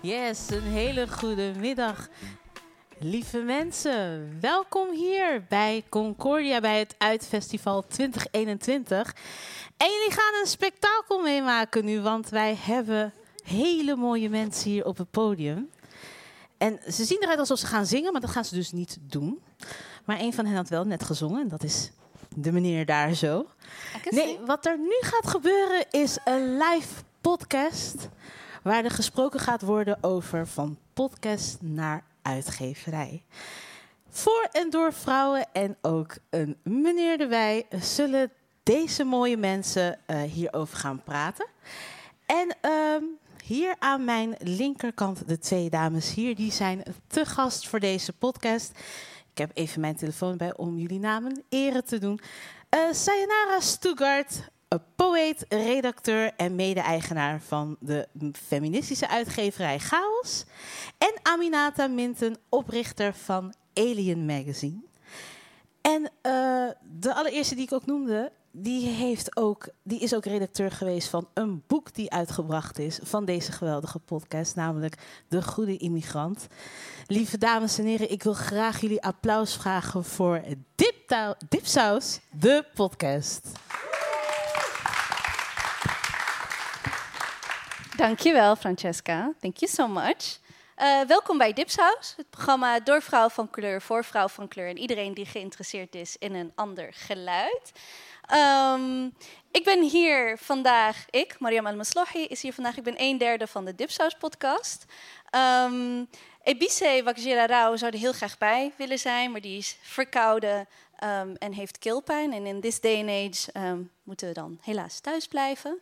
Yes, een hele goede middag. Lieve mensen, welkom hier bij Concordia bij het Uit Festival 2021. En jullie gaan een spektakel meemaken nu, want wij hebben hele mooie mensen hier op het podium. En ze zien eruit alsof ze gaan zingen, maar dat gaan ze dus niet doen. Maar een van hen had wel net gezongen en dat is de meneer daar zo. Nee, wat er nu gaat gebeuren is een live podcast waar er gesproken gaat worden over van podcast naar uitgeverij. Voor en door vrouwen en ook een meneer erbij zullen deze mooie mensen hierover gaan praten. En hier aan mijn linkerkant de twee dames hier, die zijn te gast voor deze podcast. Ik heb even mijn telefoon bij om jullie namen ere te doen. Sayonara Stutgard, poëet, redacteur en mede-eigenaar van de feministische uitgeverij Gaals. En Aminata Minten, oprichter van Alien Magazine. En de allereerste die ik ook noemde, die is ook redacteur geweest van een boek die uitgebracht is van deze geweldige podcast, namelijk De Goede Immigrant. Lieve dames en heren, ik wil graag jullie applaus vragen voor DipSaus, de podcast. Dankjewel, Francesca. Thank you so much. Welkom bij DipSaus, het programma door vrouw van kleur, voor vrouw van kleur en iedereen die geïnteresseerd is in een ander geluid. Ik ben hier vandaag, Mariam Al Maslohi, is hier vandaag. Ik ben 1/3 van de DipSaus podcast. Ebissé Wakjira Rouw zou er heel graag bij willen zijn, maar die is verkouden en heeft keelpijn. En in this day and age moeten we dan helaas thuis blijven.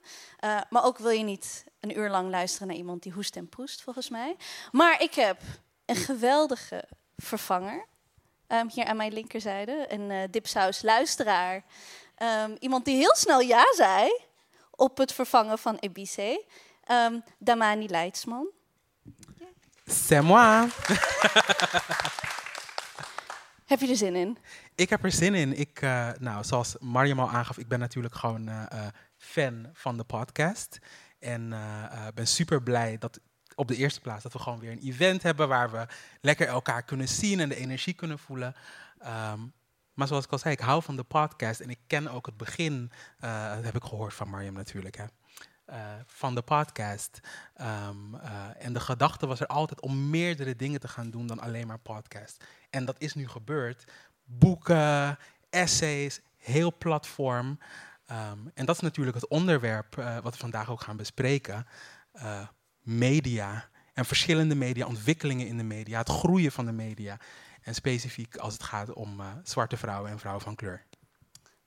Maar ook wil je niet een uur lang luisteren naar iemand die hoest en proest, volgens mij. Maar ik heb een geweldige vervanger hier aan mijn linkerzijde. Een DipSaus luisteraar. Iemand die heel snel ja zei op het vervangen van Ebissé. Damani Leidsman. C'est moi. Heb je er zin in? Ik heb er zin in. Zoals Mariam al aangaf, ik ben natuurlijk gewoon fan van de podcast. En ben super blij dat op de eerste plaats dat we gewoon weer een event hebben waar we lekker elkaar kunnen zien en de energie kunnen voelen. Maar zoals ik al zei, ik hou van de podcast en ik ken ook het begin, dat heb ik gehoord van Mariam natuurlijk, hè, van de podcast. En de gedachte was er altijd om meerdere dingen te gaan doen dan alleen maar podcast. En dat is nu gebeurd. Boeken, essays, heel platform. En dat is natuurlijk het onderwerp wat we vandaag ook gaan bespreken. Media en verschillende media, ontwikkelingen in de media, het groeien van de media. En specifiek als het gaat om zwarte vrouwen en vrouwen van kleur.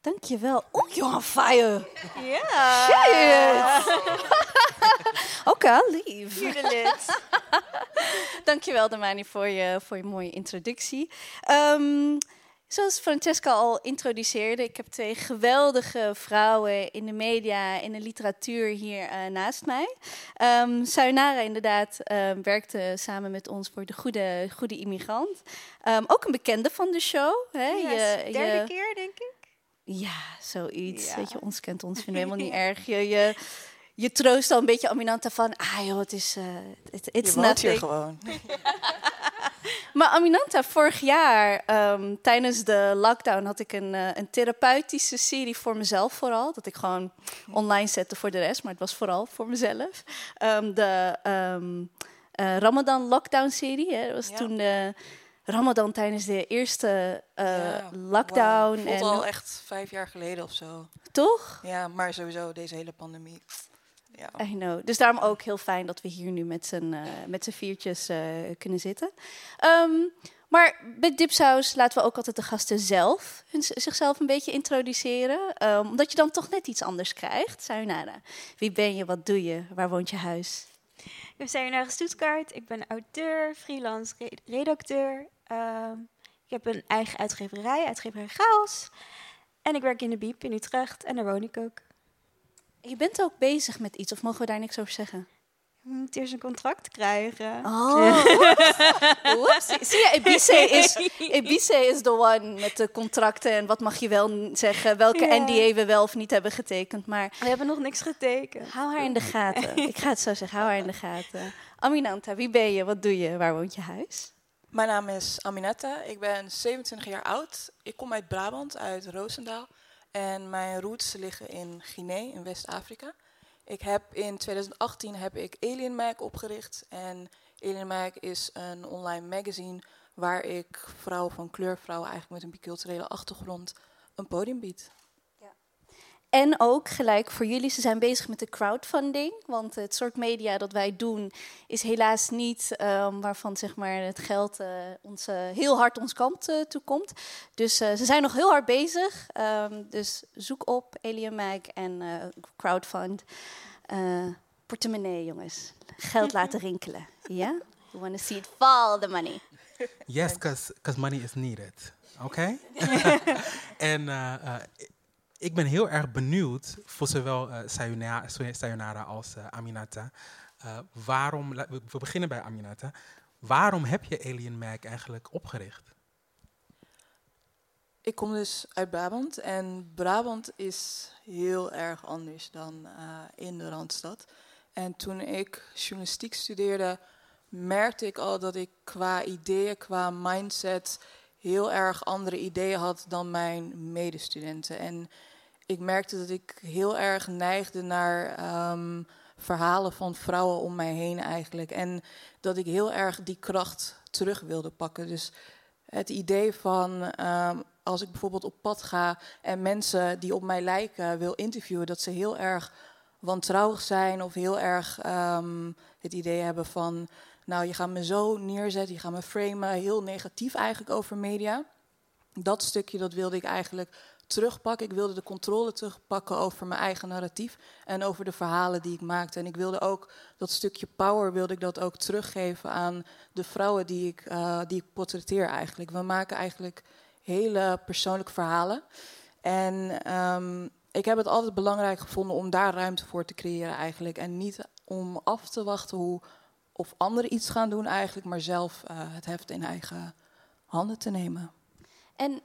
Dankjewel. Oh, you're on fire. Yeah. Shit. Oké, lief. Dankjewel, Damani, voor je mooie introductie. Zoals Francesca al introduceerde, ik heb twee geweldige vrouwen in de media, in de literatuur hier naast mij. Sayonara inderdaad werkte samen met ons voor De Goede Immigrant. Ook een bekende van de show. Hè? Yes, derde keer, denk ik. Ja, zoiets. Ja. Weet je, ons kent ons, vinden we helemaal niet erg. Je troost al een beetje Aminata van, joh, het is it's nothing. Je hier gewoon. Maar Aminata, vorig jaar tijdens de lockdown had ik een therapeutische serie voor mezelf vooral. Dat ik gewoon online zette voor de rest, maar het was vooral voor mezelf. De Ramadan lockdown serie, hè, dat was toen de Ramadan tijdens de eerste lockdown. Wow. Het voelt al echt 5 jaar geleden of zo. Toch? Ja, maar sowieso deze hele pandemie. Ja. I know. Dus daarom ook heel fijn dat we hier nu met z'n viertjes kunnen zitten. Maar bij DipSaus laten we ook altijd de gasten zelf zichzelf een beetje introduceren. Omdat je dan toch net iets anders krijgt. Sayonara, wie ben je, wat doe je, waar woont je huis? Ik ben Sayonara Stutgard, ik ben auteur, freelance redacteur. Ik heb een eigen uitgeverij, Uitgeverij Gaals. En ik werk in de BIEB in Utrecht en daar woon ik ook. Je bent ook bezig met iets, of mogen we daar niks over zeggen? moet eerst een contract krijgen. Oh, oeps. Zie je, Ebissé is de one met de contracten en wat mag je wel zeggen, welke NDA we wel of niet hebben getekend. Maar we hebben nog niks getekend. Hou haar in de gaten. Ik ga het zo zeggen, hou haar in de gaten. Aminata, wie ben je, wat doe je, waar woont je huis? Mijn naam is Aminata, ik ben 27 jaar oud. Ik kom uit Brabant, uit Roosendaal. En mijn roots liggen in Guinea, in West-Afrika. Ik heb in 2018 Alien Mag opgericht. En Alien Mag is een online magazine waar ik vrouwen van kleur, vrouwen eigenlijk met een biculturele achtergrond, een podium bied. Ja. En ook gelijk voor jullie, ze zijn bezig met de crowdfunding. Want het soort media dat wij doen is helaas niet waarvan zeg maar, het geld heel hard ons kant toe komt. Dus ze zijn nog heel hard bezig. Dus zoek op Alien Mag en crowdfund. Portemonnee, jongens. Geld laten rinkelen. Yeah? You want to see it fall, the money. Yes, because money is needed. Oké? En ik ben heel erg benieuwd voor zowel Sayonara als Aminata. We beginnen bij Aminata. Waarom heb je Alien Mag eigenlijk opgericht? Ik kom dus uit Brabant en Brabant is heel erg anders dan in de Randstad. En toen ik journalistiek studeerde, merkte ik al dat ik qua ideeën, qua mindset, heel erg andere ideeën had dan mijn medestudenten. En ik merkte dat ik heel erg neigde naar verhalen van vrouwen om mij heen eigenlijk. En dat ik heel erg die kracht terug wilde pakken. Dus het idee van als ik bijvoorbeeld op pad ga en mensen die op mij lijken wil interviewen, dat ze heel erg wantrouwig zijn of heel erg het idee hebben van, nou, je gaat me zo neerzetten, je gaat me framen, heel negatief eigenlijk over media. Dat stukje, dat wilde ik eigenlijk terugpakken. Ik wilde de controle terugpakken over mijn eigen narratief en over de verhalen die ik maakte. En ik wilde ook dat stukje power wilde ik dat ook teruggeven aan de vrouwen die ik portretteer eigenlijk. We maken eigenlijk hele persoonlijke verhalen. En ik heb het altijd belangrijk gevonden om daar ruimte voor te creëren eigenlijk. En niet om af te wachten of anderen iets gaan doen eigenlijk, maar zelf het heft in eigen handen te nemen. En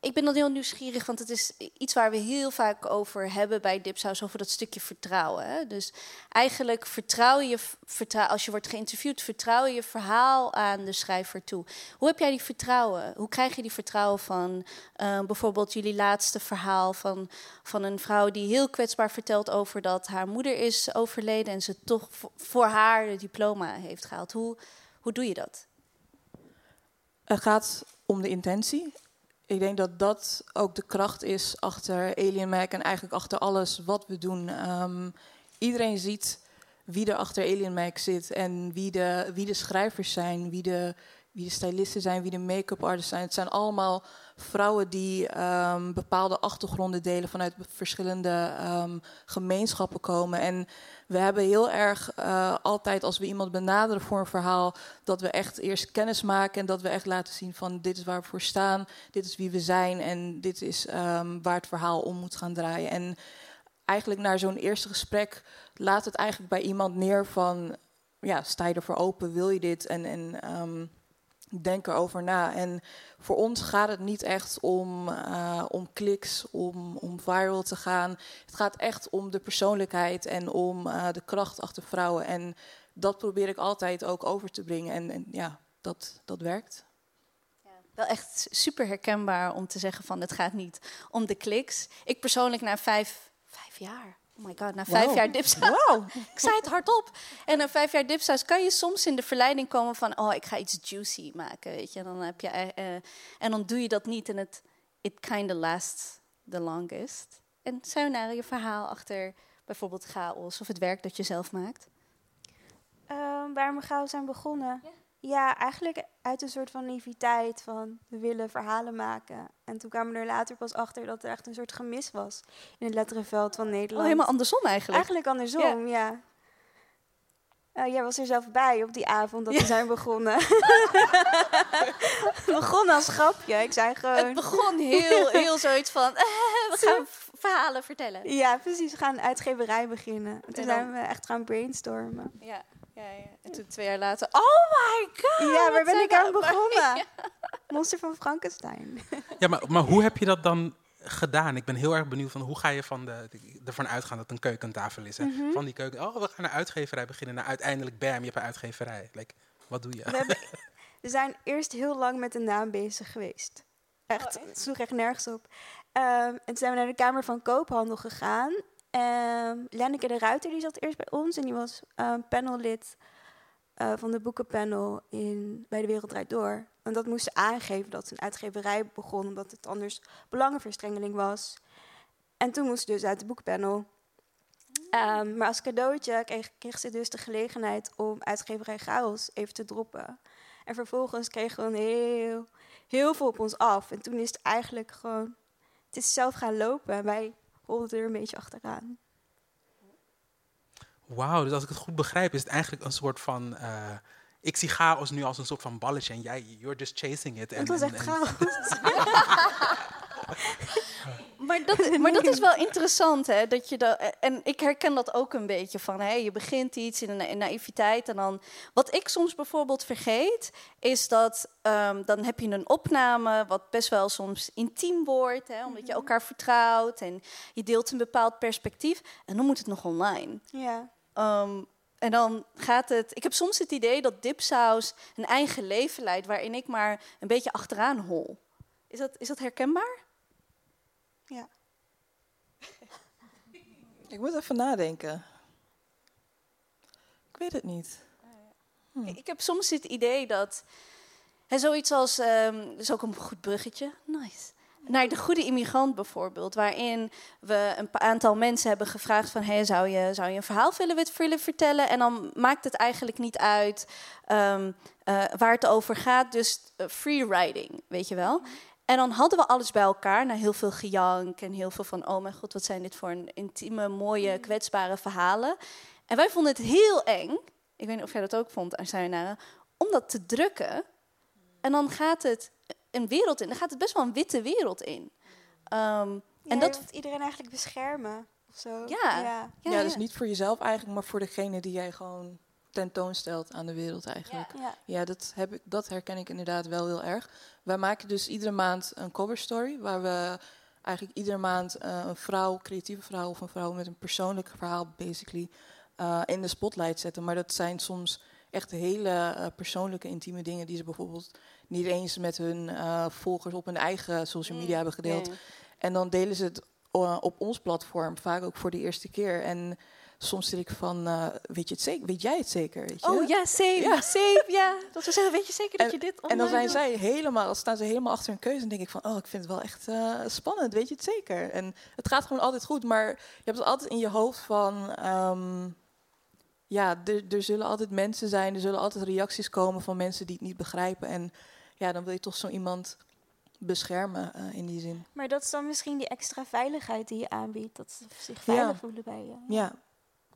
ik ben dan heel nieuwsgierig, want het is iets waar we heel vaak over hebben bij DipSaus, over dat stukje vertrouwen. Hè? Dus eigenlijk als je wordt geïnterviewd, vertrouw je verhaal aan de schrijver toe. Hoe heb jij die vertrouwen? Hoe krijg je die vertrouwen van bijvoorbeeld jullie laatste verhaal van een vrouw die heel kwetsbaar vertelt over dat haar moeder is overleden en ze toch voor haar de diploma heeft gehaald. Hoe doe je dat? Het gaat om de intentie. Ik denk dat dat ook de kracht is achter Alien Mag en eigenlijk achter alles wat we doen. Iedereen ziet wie er achter Alien Mag zit en wie de schrijvers zijn, wie de stylisten zijn, wie de make-up artists zijn. Het zijn allemaal vrouwen die bepaalde achtergronden delen, vanuit verschillende gemeenschappen komen. En we hebben heel erg altijd, als we iemand benaderen voor een verhaal, dat we echt eerst kennis maken en dat we echt laten zien van dit is waar we voor staan, dit is wie we zijn en dit is waar het verhaal om moet gaan draaien. En eigenlijk na zo'n eerste gesprek laat het eigenlijk bij iemand neer van, ja, sta je ervoor open, wil je dit? En denk erover na. En voor ons gaat het niet echt om kliks, om viral te gaan. Het gaat echt om de persoonlijkheid en om de kracht achter vrouwen. En dat probeer ik altijd ook over te brengen. En ja, dat werkt. Ja, wel echt super herkenbaar om te zeggen van het gaat niet om de kliks. Ik persoonlijk na vijf jaar... Oh my god, na 5 jaar DipSaus. Wow. Ik zei het hardop. En na 5 jaar DipSaus kan je soms in de verleiding komen van, oh, ik ga iets juicy maken, weet je. En dan heb je en dan doe je dat niet en it kind of lasts the longest. En zou naar je verhaal achter bijvoorbeeld chaos of het werk dat je zelf maakt? Waar we chaos aan begonnen? Yeah. Ja, eigenlijk uit een soort van naïviteit van we willen verhalen maken. En toen kwamen we er later pas achter dat er echt een soort gemis was in het letterenveld van Nederland. Oh, helemaal andersom eigenlijk. Eigenlijk andersom, ja. Jij was er zelf bij op die avond dat we zijn begonnen. Het begon als grapje. Ik zei gewoon... Het begon heel zoiets van we gaan verhalen vertellen. Ja, precies. We gaan een uitgeverij beginnen. En toen zijn we echt gaan brainstormen. Ja. En toen 2 jaar later, oh my god! Ja, waar ben ik aan begonnen? Ja. Monster van Frankenstein. Ja, maar hoe heb je dat dan gedaan? Ik ben heel erg benieuwd van hoe ga je van ervan uitgaan dat een keukentafel is. Hè? Mm-hmm. Van die keuken, we gaan een uitgeverij beginnen. Nou, uiteindelijk, bam, je hebt een uitgeverij. Like, wat doe je? We zijn eerst heel lang met de naam bezig geweest. Echt, het sloeg echt nergens op. En toen zijn we naar de Kamer van Koophandel gegaan. Lenneke de Ruiter die zat eerst bij ons en die was panellid van de boekenpanel bij De Wereld Draait Door. En dat moest ze aangeven dat ze een uitgeverij begon, omdat het anders belangenverstrengeling was. En toen moest ze dus uit de boekenpanel. Maar als cadeautje kreeg ze dus de gelegenheid om uitgeverij Gaals even te droppen. En vervolgens kregen we heel, heel veel op ons af. En toen is het eigenlijk gewoon, het is zelf gaan lopen en wij holden er een beetje achteraan. Wauw, dus als ik het goed begrijp is het eigenlijk een soort van... ik zie chaos nu als een soort van balletje en jij, you're just chasing it. Het was echt chaos. Maar dat is wel interessant, hè? Dat je en ik herken dat ook een beetje van, hè, je begint iets in een naïviteit en dan... Wat ik soms bijvoorbeeld vergeet, is dat dan heb je een opname wat best wel soms intiem wordt, hè, omdat je elkaar vertrouwt en je deelt een bepaald perspectief. En dan moet het nog online. Ja. En dan gaat het... Ik heb soms het idee dat DipSaus een eigen leven leidt, waarin ik maar een beetje achteraan hol. Is dat herkenbaar? Ja. Ik moet even nadenken. Ik weet het niet. Ik heb soms het idee dat... zoiets als... dat is ook een goed bruggetje. Nice. Naar De Goede Immigrant bijvoorbeeld, waarin we een aantal mensen hebben gevraagd van... zou je een verhaal willen vertellen? En dan maakt het eigenlijk niet uit waar het over gaat. Dus free riding, weet je wel. En dan hadden we alles bij elkaar, heel veel gejank en heel veel van... oh mijn god, wat zijn dit voor een intieme, mooie, kwetsbare verhalen. En wij vonden het heel eng, ik weet niet of jij dat ook vond, Sayonara, om dat te drukken. En dan gaat het... een wereld in. Dan gaat het best wel een witte wereld in. En dat moet iedereen eigenlijk beschermen. Of zo. Ja, dus niet voor jezelf eigenlijk, maar voor degene die jij gewoon tentoonstelt aan de wereld eigenlijk. Ja, dat herken ik inderdaad wel heel erg. Wij maken dus iedere maand een cover story, waar we eigenlijk iedere maand een vrouw, creatieve vrouw of een vrouw met een persoonlijk verhaal basically in de spotlight zetten. Maar dat zijn soms echt hele persoonlijke, intieme dingen die ze bijvoorbeeld niet eens met hun volgers op hun eigen social media hebben gedeeld. Nee. En dan delen ze het op ons platform, vaak ook voor de eerste keer. En soms zit ik van, weet je het zeker? Weet jij het zeker? Weet je? Oh ja, safe, ja. Dat we zeggen, weet je zeker dat je dit online... En dan zijn zij staan ze helemaal achter hun keuze en denk ik van, ik vind het wel echt spannend, weet je het zeker? En het gaat gewoon altijd goed, maar je hebt het altijd in je hoofd van... er zullen altijd mensen zijn, er zullen altijd reacties komen van mensen die het niet begrijpen. En ja, dan wil je toch zo iemand beschermen in die zin. Maar dat is dan misschien die extra veiligheid die je aanbiedt, dat ze zich veilig voelen bij je. Ja,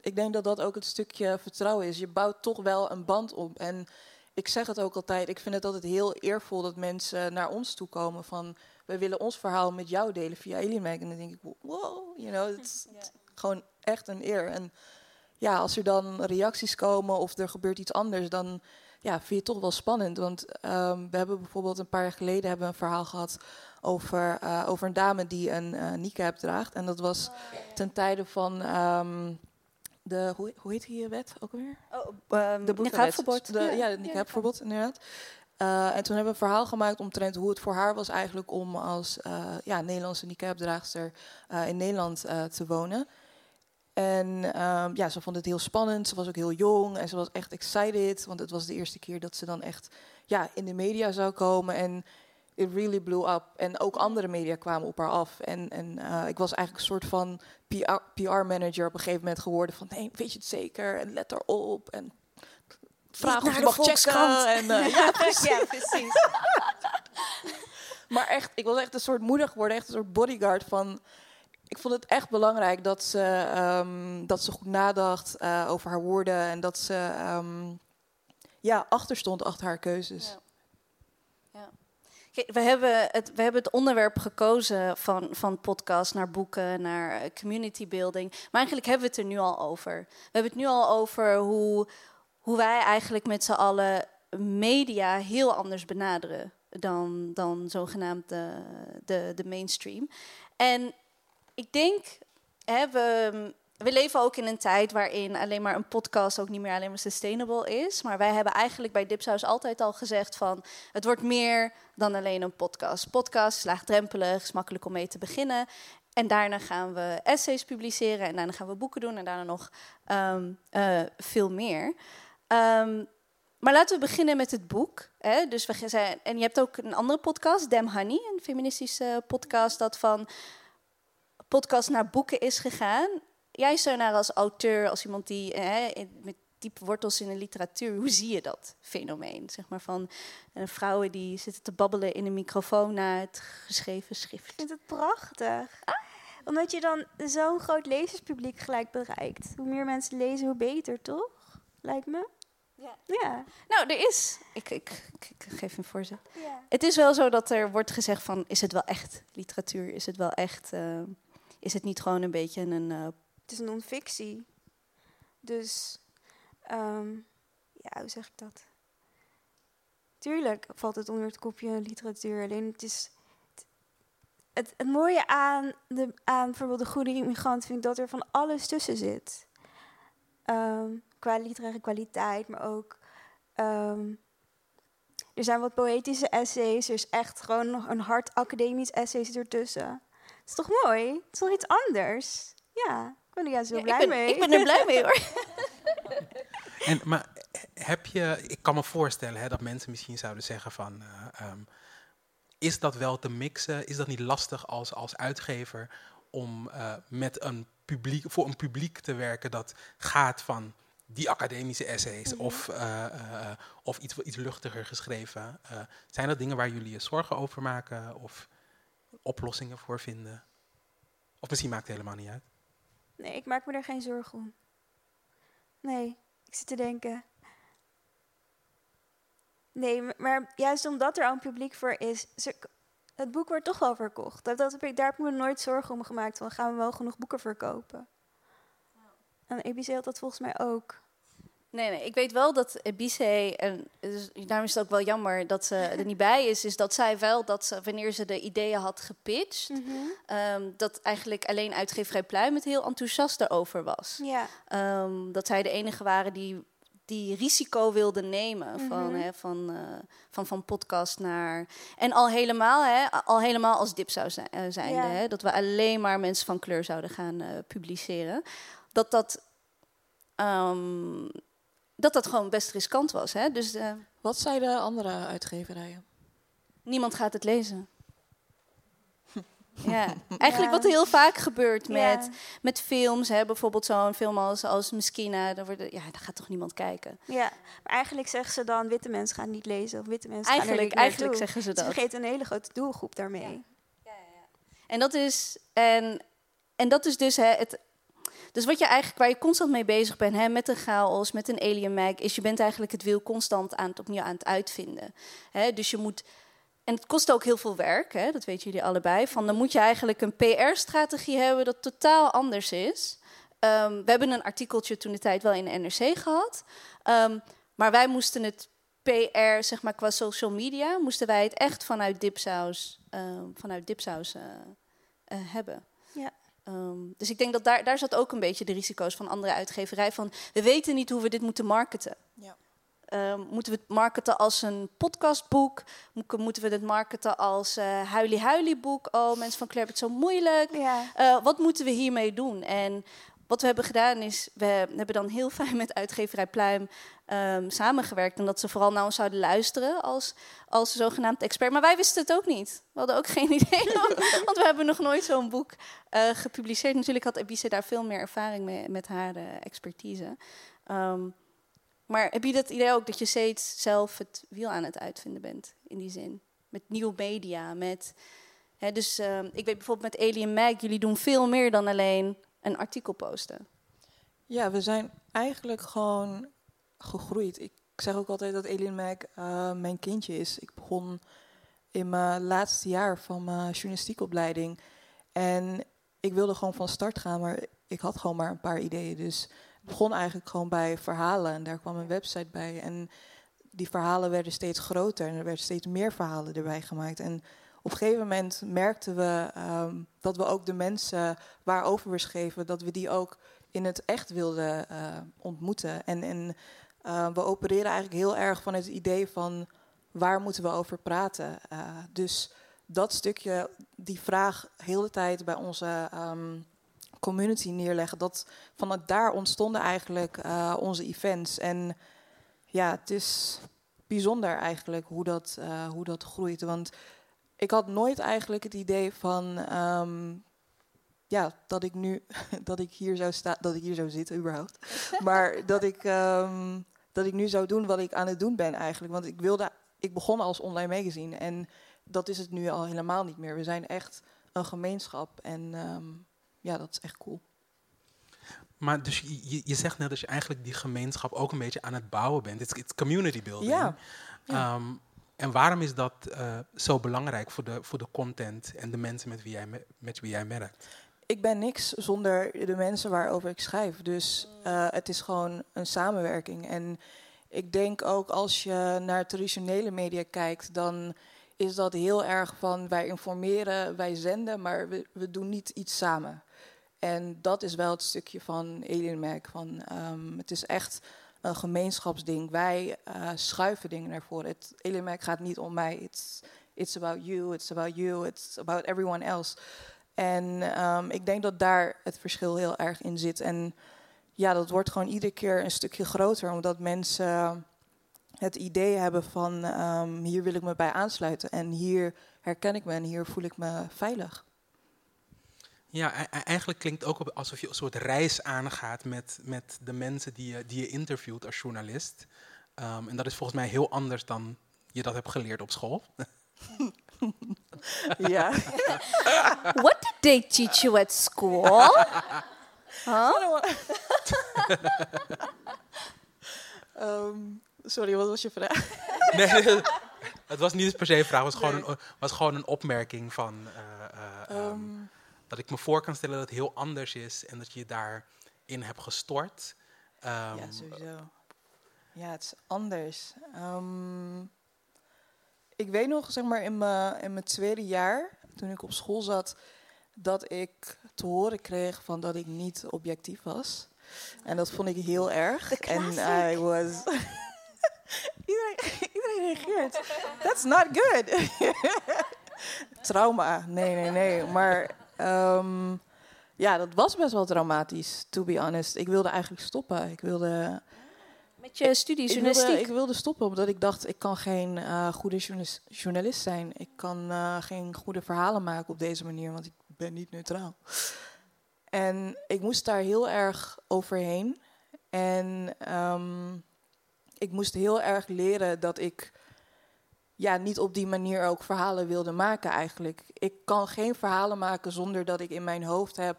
ik denk dat dat ook het stukje vertrouwen is. Je bouwt toch wel een band op. En ik zeg het ook altijd, ik vind het altijd heel eervol dat mensen naar ons toe komen van... we willen ons verhaal met jou delen via Alien Mag. En dan denk ik, wow, het is gewoon echt een eer. En ja, als er dan reacties komen of er gebeurt iets anders, dan vind je het toch wel spannend. Want we hebben bijvoorbeeld een paar jaar geleden een verhaal gehad over een dame die een niqab draagt. En dat was ten tijde van de, hoe heet die wet ook alweer? De niqabverbod. De niqabverbod, inderdaad. En toen hebben we een verhaal gemaakt omtrent hoe het voor haar was eigenlijk om als Nederlandse niqabdraagster in Nederland te wonen. En ze vond het heel spannend. Ze was ook heel jong en ze was echt excited. Want het was de eerste keer dat ze dan echt in de media zou komen. En it really blew up. En ook andere media kwamen op haar af. En ik was eigenlijk een soort van PR-manager op een gegeven moment geworden. Van, nee, weet je het zeker? En let erop. En vraag of je mag checken. En, precies. Maar echt, ik was echt een soort moeder geworden. Echt een soort bodyguard van... Ik vond het echt belangrijk dat ze goed nadacht over haar woorden en dat ze achterstond achter haar keuzes. Ja. We hebben het onderwerp gekozen van podcast naar boeken, naar community building. Maar eigenlijk hebben we het er nu al over. We hebben het nu al over hoe wij eigenlijk met z'n allen media heel anders benaderen dan zogenaamd de mainstream. En ik denk, we leven ook in een tijd waarin alleen maar een podcast ook niet meer alleen maar sustainable is. Maar wij hebben eigenlijk bij DipSaus altijd al gezegd van het wordt meer dan alleen een podcast. Podcast is laagdrempelig, is makkelijk om mee te beginnen. En daarna gaan we essays publiceren en daarna gaan we boeken doen en daarna nog veel meer. Maar laten we beginnen met het boek. Hè? Dus en je hebt ook een andere podcast, Damani, een feministische podcast dat van podcast naar boeken is gegaan. Jij, Sayonara, als auteur, als iemand die met diepe wortels in de literatuur, hoe zie je dat fenomeen? Zeg maar van vrouwen die zitten te babbelen in een microfoon na het geschreven schrift. Ik vind het prachtig. Ah. Omdat je dan zo'n groot lezerspubliek gelijk bereikt. Hoe meer mensen lezen, hoe beter, toch? Lijkt me. Ja. Ja. Nou, er is... Ik geef een voorzet. Ja. Het is wel zo dat er wordt gezegd van, is het wel echt literatuur? Is het wel echt... is het niet gewoon een beetje een... Het is non-fictie. Dus, hoe zeg ik dat? Tuurlijk valt het onder het kopje literatuur. Alleen het is... Het mooie aan bijvoorbeeld De Goede Immigrant vind ik dat er van alles tussen zit. Qua literaire kwaliteit, maar ook... er zijn wat poëtische essays. Er is echt gewoon nog een hard academisch essay ertussen. Het is toch mooi? Het is toch iets anders? Ja, ik ben er juist heel blij mee. Ik ben er blij mee, hoor. Maar heb je... Ik kan me voorstellen dat mensen misschien zouden zeggen van... is dat wel te mixen? Is dat niet lastig als uitgever om met een publiek te werken dat gaat van die academische essays of iets luchtiger geschreven? Zijn dat dingen waar jullie je zorgen over maken of oplossingen voor vinden? Of misschien maakt het helemaal niet uit? Nee, ik maak me er geen zorgen om. Nee, ik zit te denken. Nee, maar juist omdat er al een publiek voor is... Het boek wordt toch wel verkocht. Daar heb ik me nooit zorgen om gemaakt. Van, gaan we wel genoeg boeken verkopen? Wow. En Ebissé had dat volgens mij ook. Nee, ik weet wel dat Ebissé... En dus, daarom is het ook wel jammer dat ze er niet bij is. Is dat zij wel, wanneer ze de ideeën had gepitcht... Mm-hmm. Dat eigenlijk alleen Uitgeverij Pluim het heel enthousiast erover was. Yeah. Dat zij de enige waren die risico wilde nemen van podcast naar... En al helemaal als DipSaus zijnde. Ja. Dat we alleen maar mensen van kleur zouden gaan publiceren. Dat gewoon best riskant was. Hè? Dus, wat zeiden andere uitgeverijen? Niemand gaat het lezen. Ja, eigenlijk wat heel vaak gebeurt met films. Hè, bijvoorbeeld zo'n film als Miskina. Daar gaat toch niemand kijken? Ja, maar eigenlijk zeggen ze dan... witte mensen gaan niet lezen of witte mensen gaan er niet naartoe. Zeggen ze dat. Ze vergeten een hele grote doelgroep daarmee. Ja. Ja. En dat is dus... Dus wat je eigenlijk, waar je constant mee bezig bent, met een chaos, met een alien mag... is je bent eigenlijk het wiel constant opnieuw aan het uitvinden. Hè, dus je moet... En het kost ook heel veel werk, dat weten jullie allebei. Dan moet je eigenlijk een PR-strategie hebben dat totaal anders is. We hebben een artikeltje toen de tijd wel in de NRC gehad. Maar wij moesten het PR, zeg maar qua social media... moesten wij het echt vanuit DipSaus hebben. Ja. Dus ik denk dat daar zat ook een beetje de risico's van andere uitgeverij. Van, we weten niet hoe we dit moeten marketen. Ja. Moeten we het marketen als een podcastboek? Moeten we het marketen als huilie-huilie-boek? Oh, mensen van kleur hebben het zo moeilijk. Ja. Wat moeten we hiermee doen? En wat we hebben gedaan is... We hebben dan heel fijn met Uitgeverij Pluim samengewerkt. En dat ze vooral naar ons zouden luisteren als zogenaamd expert. Maar wij wisten het ook niet. We hadden ook geen idee. Want we hebben nog nooit zo'n boek gepubliceerd. Natuurlijk had Ebissé daar veel meer ervaring mee met haar expertise. Maar heb je dat idee ook dat je steeds zelf het wiel aan het uitvinden bent? In die zin. Met nieuwe media. Ik weet bijvoorbeeld met Alien Mag, jullie doen veel meer dan alleen een artikel posten. Ja, we zijn eigenlijk gewoon gegroeid. Ik zeg ook altijd dat Alien Mag mijn kindje is. Ik begon in mijn laatste jaar van mijn journalistiekopleiding. En ik wilde gewoon van start gaan, maar ik had gewoon maar een paar ideeën. Dus het begon eigenlijk gewoon bij verhalen en daar kwam een website bij. En die verhalen werden steeds groter en er werden steeds meer verhalen erbij gemaakt. En op een gegeven moment merkten we dat we ook de mensen waarover we schreven, dat we die ook in het echt wilden ontmoeten. En we opereren eigenlijk heel erg van het idee van waar moeten we over praten. Dus dat stukje, die vraag heel de tijd bij onze community neerleggen. Dat, vanuit daar ontstonden eigenlijk onze events. En ja, het is bijzonder eigenlijk hoe dat groeit. Want ik had nooit eigenlijk het idee van dat ik hier zou zitten überhaupt. Maar dat ik nu zou doen wat ik aan het doen ben eigenlijk. Want ik begon als online magazine en dat is het nu al helemaal niet meer. We zijn echt een gemeenschap en dat is echt cool. Maar dus je zegt net dat je eigenlijk die gemeenschap ook een beetje aan het bouwen bent. It's community building. Ja. En waarom is dat zo belangrijk voor de content en de mensen met wie jij merkt? Ik ben niks zonder de mensen waarover ik schrijf. Dus het is gewoon een samenwerking. En ik denk ook als je naar traditionele media kijkt, dan is dat heel erg van wij informeren, wij zenden, maar we doen niet iets samen. En dat is wel het stukje van Alien Mag. Het is echt een gemeenschapsding. Wij schuiven dingen naar voren. Alien Mag gaat niet om mij. It's about you, it's about you, it's about everyone else. En ik denk dat daar het verschil heel erg in zit. En ja, dat wordt gewoon iedere keer een stukje groter. Omdat mensen het idee hebben van hier wil ik me bij aansluiten. En hier herken ik me en hier voel ik me veilig. Ja, eigenlijk klinkt het ook alsof je een soort reis aangaat met de mensen die je interviewt als journalist. En dat is volgens mij heel anders dan je dat hebt geleerd op school. Ja. What did they teach you at school? Huh? Sorry, wat was je vraag? Nee, het was niet per se een vraag, het was gewoon een opmerking van dat ik me voor kan stellen dat het heel anders is en dat je daarin hebt gestort. Ja, sowieso. Ja, het is anders. Ik weet nog, zeg maar, in mijn tweede jaar, toen ik op school zat, dat ik te horen kreeg van dat ik niet objectief was. En dat vond ik heel erg. En I was... iedereen reageert. That's not good. Trauma. Nee. Maar dat was best wel traumatisch, to be honest. Ik wilde eigenlijk stoppen. Met je studie journalistiek? Ik wilde stoppen, omdat ik dacht, ik kan geen goede journalist zijn. Ik kan geen goede verhalen maken op deze manier, want ik ben niet neutraal. En ik moest daar heel erg overheen. En ik moest heel erg leren dat ik niet op die manier ook verhalen wilde maken eigenlijk. Ik kan geen verhalen maken zonder dat ik in mijn hoofd heb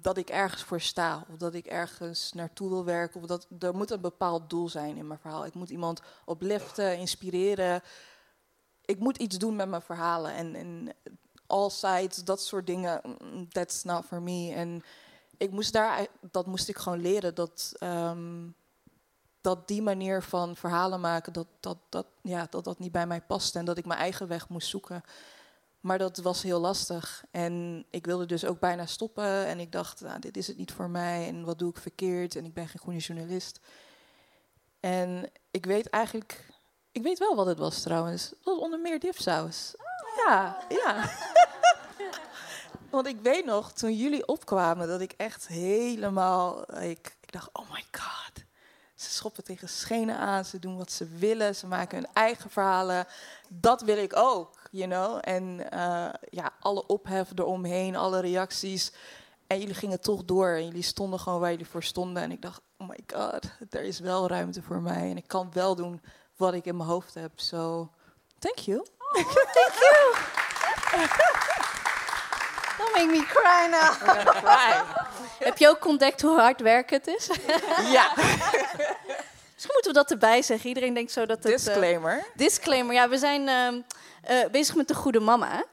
dat ik ergens voor sta. Of dat ik ergens naartoe wil werken. Of dat, er moet een bepaald doel zijn in mijn verhaal. Ik moet iemand opliften, inspireren. Ik moet iets doen met mijn verhalen. En all sides, dat soort dingen, that's not for me. En ik moest dat moest ik gewoon leren. Dat die manier van verhalen maken, dat niet bij mij past. En dat ik mijn eigen weg moest zoeken. Maar dat was heel lastig. En ik wilde dus ook bijna stoppen. En ik dacht, dit is het niet voor mij. En wat doe ik verkeerd? En ik ben geen goede journalist. En ik weet eigenlijk... Ik weet wel wat het was trouwens. Dat was onder meer DipSaus. Oh. Ja. Want ik weet nog, toen jullie opkwamen, dat ik echt helemaal... Ik dacht, oh my god. Ze schoppen tegen schenen aan. Ze doen wat ze willen. Ze maken hun eigen verhalen. Dat wil ik ook. En alle ophef eromheen, alle reacties. En jullie gingen toch door en jullie stonden gewoon waar jullie voor stonden. En ik dacht, oh my god, er is wel ruimte voor mij. En ik kan wel doen wat ik in mijn hoofd heb. So, thank you. Oh, thank you. Don't make me cry now. I'm gonna cry. Heb je ook ontdekt hoe hard werken het is? Ja. Misschien moeten we dat erbij zeggen. Iedereen denkt zo dat het... Disclaimer. Disclaimer, ja. We zijn bezig met De Goede Mama.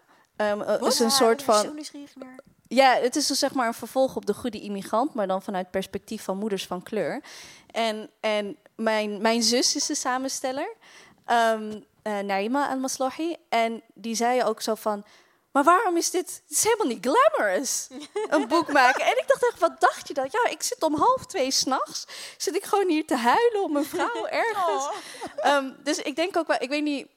Is een soort van... Ja, het is dus zeg maar een vervolg op De Goede Immigrant... maar dan vanuit het perspectief van moeders van kleur. En mijn zus is de samensteller... Naïma Al Maslohi. En die zei ook zo van... Maar waarom is dit... Het is helemaal niet glamorous, een boek maken. En ik dacht echt, wat dacht je dan? Ja, ik zit om 1:30 s'nachts. Zit ik gewoon hier te huilen om een vrouw ergens. Oh. Dus ik denk ook wel... Ik weet niet...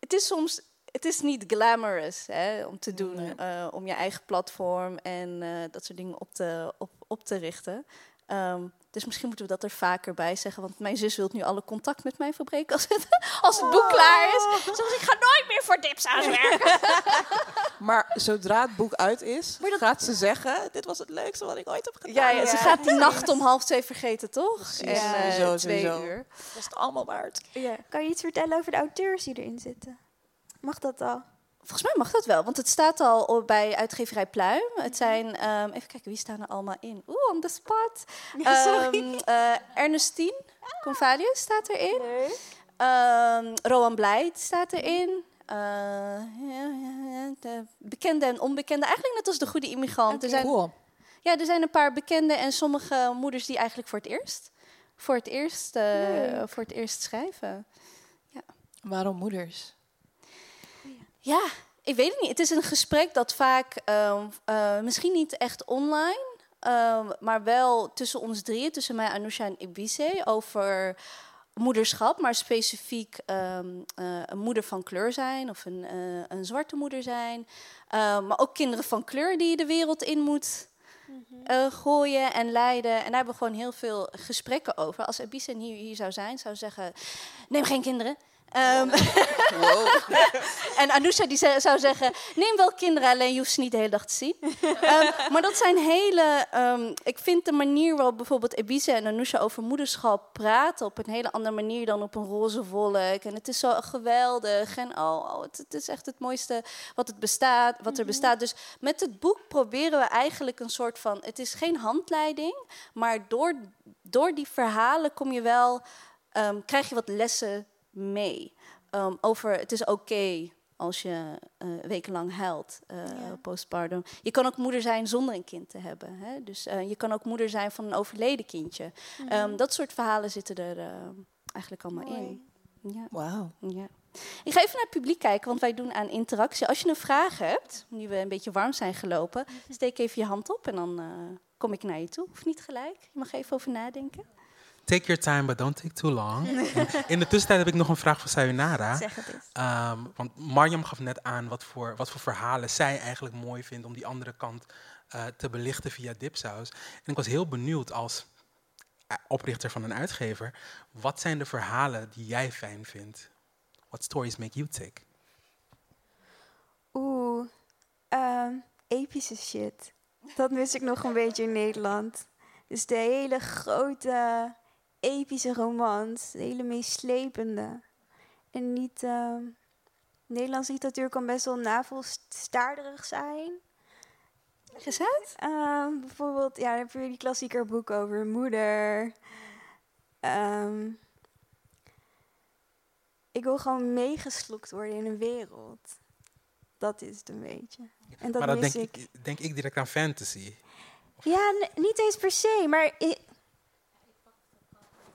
Het is soms... Het is niet glamorous, hè, om te doen. Nee. Om je eigen platform en dat soort dingen op te richten. Dus misschien moeten we dat er vaker bij zeggen. Want mijn zus wil nu alle contact met mij verbreken als het boek klaar is. Zoals ik ga nooit meer voor DipSaus werken. Maar zodra het boek uit is, gaat ze zeggen... Dit was het leukste wat ik ooit heb gedaan. Ja, ze gaat die nacht om 1:30 vergeten, toch? Ja. En 2 uur. Dat is het allemaal waard. Ja. Kan je iets vertellen over de auteurs die erin zitten? Mag dat al? Volgens mij mag dat wel, want het staat al bij Uitgeverij Pluim. Het zijn, even kijken, wie staan er allemaal in? Oeh, on the spot. Ernestine Convalius staat erin. Roan Blijt staat erin. De bekende en onbekende, eigenlijk net als De Goede Immigrant. Okay. Er zijn een paar bekende en sommige moeders die eigenlijk voor het eerst schrijven. Ja. Waarom moeders? Ja, ik weet het niet. Het is een gesprek dat vaak, misschien niet echt online... maar wel tussen ons drieën, tussen mij, Anousha en Ebissé... over moederschap, maar specifiek een moeder van kleur zijn... of een zwarte moeder zijn. Maar ook kinderen van kleur die je de wereld in moet gooien en leiden. En daar hebben we gewoon heel veel gesprekken over. Als Ebissé hier zou zijn, zou ze zeggen... neem geen kinderen... Wow. En Anousha die zou zeggen... neem wel kinderen, alleen je hoeft ze niet de hele dag te zien. Maar dat zijn hele... ik vind de manier waarop bijvoorbeeld Ebissé en Anousha over moederschap praten... op een hele andere manier dan op een roze wolk. En het is zo geweldig. En het is echt het mooiste wat er bestaat. Dus met het boek proberen we eigenlijk een soort van... Het is geen handleiding, maar door die verhalen kom je wel... krijg je wat lessen... mee. Over het is oké als je wekenlang huilt, postpartum. Je kan ook moeder zijn zonder een kind te hebben. Hè? Dus je kan ook moeder zijn van een overleden kindje. Dat soort verhalen zitten er eigenlijk allemaal in. Ja. Wauw. Ja. Ik ga even naar het publiek kijken, want wij doen aan interactie. Als je een vraag hebt, nu we een beetje warm zijn gelopen, steek even je hand op en dan kom ik naar je toe. Of niet gelijk, je mag even over nadenken. Take your time, but don't take too long. In de tussentijd heb ik nog een vraag voor Sayonara. Zeg het eens. Want Mariam gaf net aan wat voor verhalen zij eigenlijk mooi vindt... om die andere kant te belichten via DipSaus. En ik was heel benieuwd als oprichter van een uitgever... wat zijn de verhalen die jij fijn vindt? What stories make you tick? Epische shit. Dat mis ik nog een beetje in Nederland. Dus de hele grote... epische romans, de hele meeslepende. En niet... Nederlandse literatuur kan best wel navelstaarderig zijn. Gezet? Bijvoorbeeld, ja, daar heb je die klassieker boek over moeder. Ik wil gewoon meegeslokt worden in een wereld. Dat is het een beetje. En dat maar dat denk ik direct aan fantasy. Ja, niet eens per se, maar...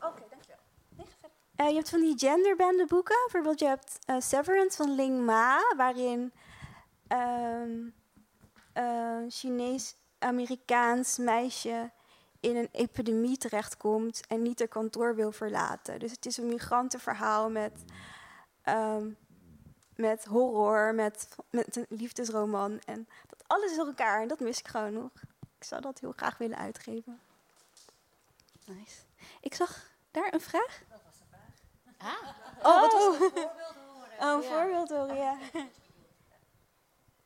Oké, dankjewel. Je hebt van die genderbende boeken. Bijvoorbeeld, je hebt Severance van Ling Ma, waarin Chinees-Amerikaans meisje in een epidemie terechtkomt en niet haar kantoor wil verlaten. Dus het is een migrantenverhaal met horror, met een liefdesroman. En dat alles door elkaar, en dat mis ik gewoon nog. Ik zou dat heel graag willen uitgeven. Nice. Ik zag daar een vraag. Dat was een vraag. Wat was het? Een voorbeeld horen.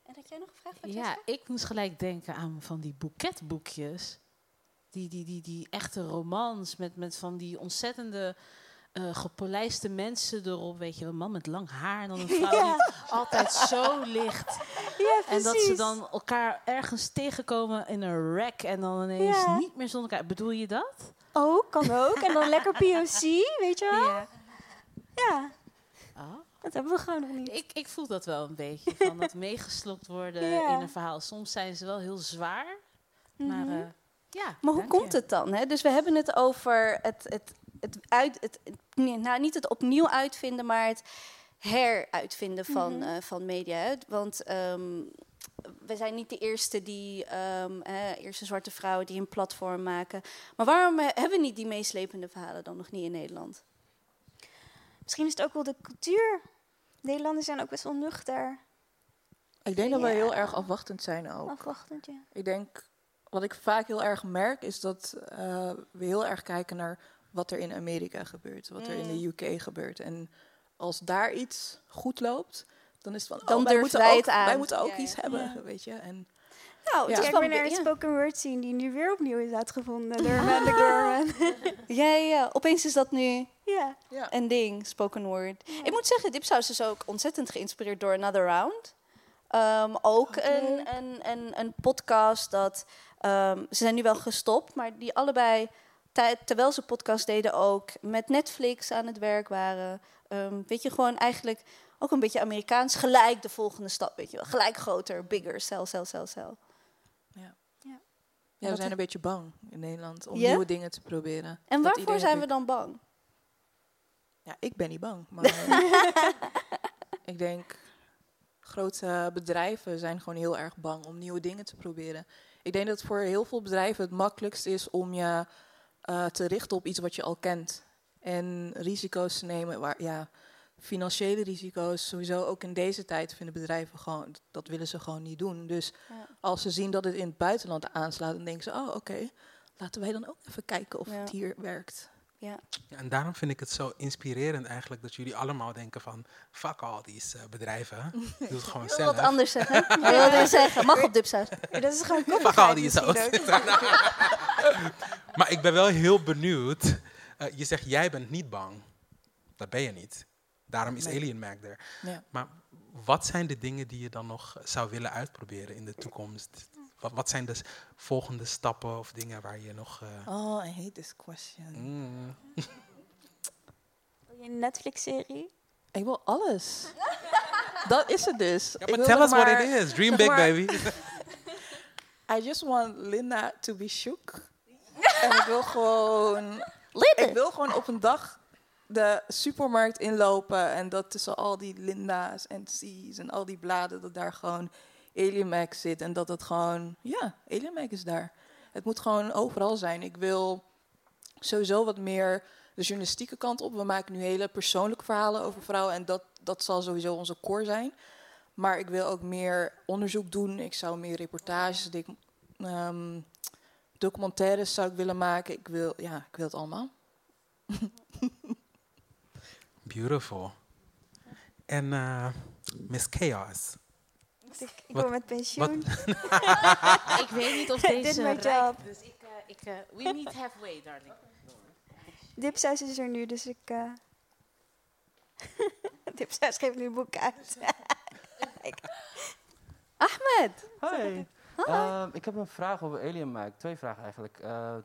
En had jij nog een vraag van Jessica? Ja, ik moest gelijk denken aan van die boeketboekjes. Die echte romans met van die ontzettende... gepolijste mensen erop, weet je, een man met lang haar en dan een vrouw die altijd zo ligt. Ja, en dat ze dan elkaar ergens tegenkomen in een rack en dan ineens niet meer zonder elkaar. Bedoel je dat? ook, kan ook. En dan lekker POC, weet je wel? Ja. Ja. Oh. Dat hebben we gewoon nog niet. Ik voel dat wel een beetje, van dat meegeslopt worden in een verhaal. Soms zijn ze wel heel zwaar, maar maar hoe komt het dan? Hè? Dus we hebben het over niet het opnieuw uitvinden, maar het heruitvinden van media. Hè? Want we zijn niet de eerste eerste zwarte vrouwen die een platform maken. Maar waarom hebben we niet die meeslepende verhalen dan nog niet in Nederland? Misschien is het ook wel de cultuur. Nederlanders zijn ook best wel nuchter. Ik denk dat wij heel erg afwachtend zijn ook. Afwachtend, ja. Ik denk, wat ik vaak heel erg merk, is dat we heel erg kijken naar wat er in Amerika gebeurt. Wat er in de UK gebeurt. En als daar iets goed loopt, dan is het van, dan wij moeten ook iets hebben, weet je. En kijk maar naar een spoken word scene die nu weer opnieuw is uitgevonden door Amanda Gorman. Ja. Opeens is dat nu een ding, spoken word. Ja. Ik moet zeggen, DipSaus is ook ontzettend geïnspireerd door Another Round. Een podcast dat... ze zijn nu wel gestopt, maar die allebei, terwijl ze podcast deden ook, met Netflix aan het werk waren. Weet je, gewoon eigenlijk ook een beetje Amerikaans. Gelijk de volgende stap, weet je wel. Gelijk groter, bigger, sell. Ja, we zijn een beetje bang in Nederland om nieuwe dingen te proberen. En waarvoor zijn we dan bang? Ja, ik ben niet bang. Maar ik denk, grote bedrijven zijn gewoon heel erg bang om nieuwe dingen te proberen. Ik denk dat voor heel veel bedrijven het makkelijkst is om je te richten op iets wat je al kent. En risico's te nemen. Financiële risico's, sowieso ook in deze tijd vinden bedrijven gewoon, dat willen ze gewoon niet doen. Dus als ze zien dat het in het buitenland aanslaat, dan denken ze, laten wij dan ook even kijken of het hier werkt. Ja. Ja, en daarom vind ik het zo inspirerend eigenlijk dat jullie allemaal denken van, fuck al die bedrijven, doe het gewoon zelf. Wat anders zeggen, mag op DipSaus. Ja, dat is gewoon fuck al die zo. Maar ik ben wel heel benieuwd. Je zegt, jij bent niet bang. Dat ben je niet. Daarom is Alien Mag er. Ja. Maar wat zijn de dingen die je dan nog zou willen uitproberen in de toekomst? Wat zijn de volgende stappen of dingen waar je nog... Oh, I hate this question. Wil je een Netflix-serie? Ik wil alles. Dat is het dus. Ja, maar tell us what it is. Dream big, baby. I just want Linda to be shook. En ik wil gewoon... Linda. Ik wil gewoon op een dag... de supermarkt inlopen en dat tussen al die Linda's en C's en al die bladen, dat daar gewoon Alien Mag zit en dat het gewoon, Alien Mag is daar. Het moet gewoon overal zijn. Ik wil sowieso wat meer de journalistieke kant op. We maken nu hele persoonlijke verhalen over vrouwen en dat zal sowieso onze core zijn. Maar ik wil ook meer onderzoek doen. Ik zou meer reportages, documentaires zou ik willen maken. Ik wil het allemaal. Beautiful. En Miss Chaos. Ik wil met pensioen. Ik weet niet of deze rijdt. Dus we meet halfway, darling. DipSaus is er nu, dus ik... DipSaus geeft nu een boek uit. Ahmed. Hoi. Ik heb een vraag over Alien Mag. 2 vragen eigenlijk.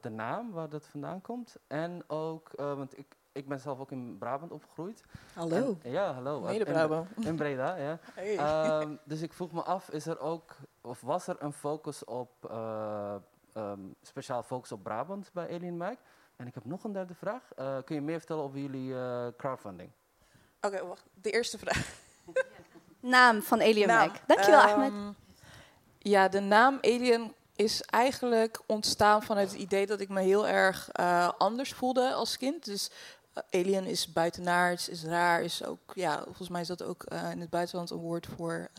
De naam, waar dat vandaan komt. En ook, want ik ben zelf ook in Brabant opgegroeid. Hallo. Hallo. Mede Brabant. In Breda, ja. Hey. Dus ik vroeg me af, is er ook, of was er een focus op, speciaal focus op Brabant bij Alien Mag? En ik heb nog een derde vraag. Kun je meer vertellen over jullie crowdfunding? Oké, wacht. De eerste vraag. Naam van Alien Mag. Dankjewel, Ahmed. Ja, de naam Alien is eigenlijk ontstaan vanuit het idee dat ik me heel erg anders voelde als kind. Dus Alien is buitenaards, is raar, is ook... Ja, volgens mij is dat ook in het buitenland een woord voor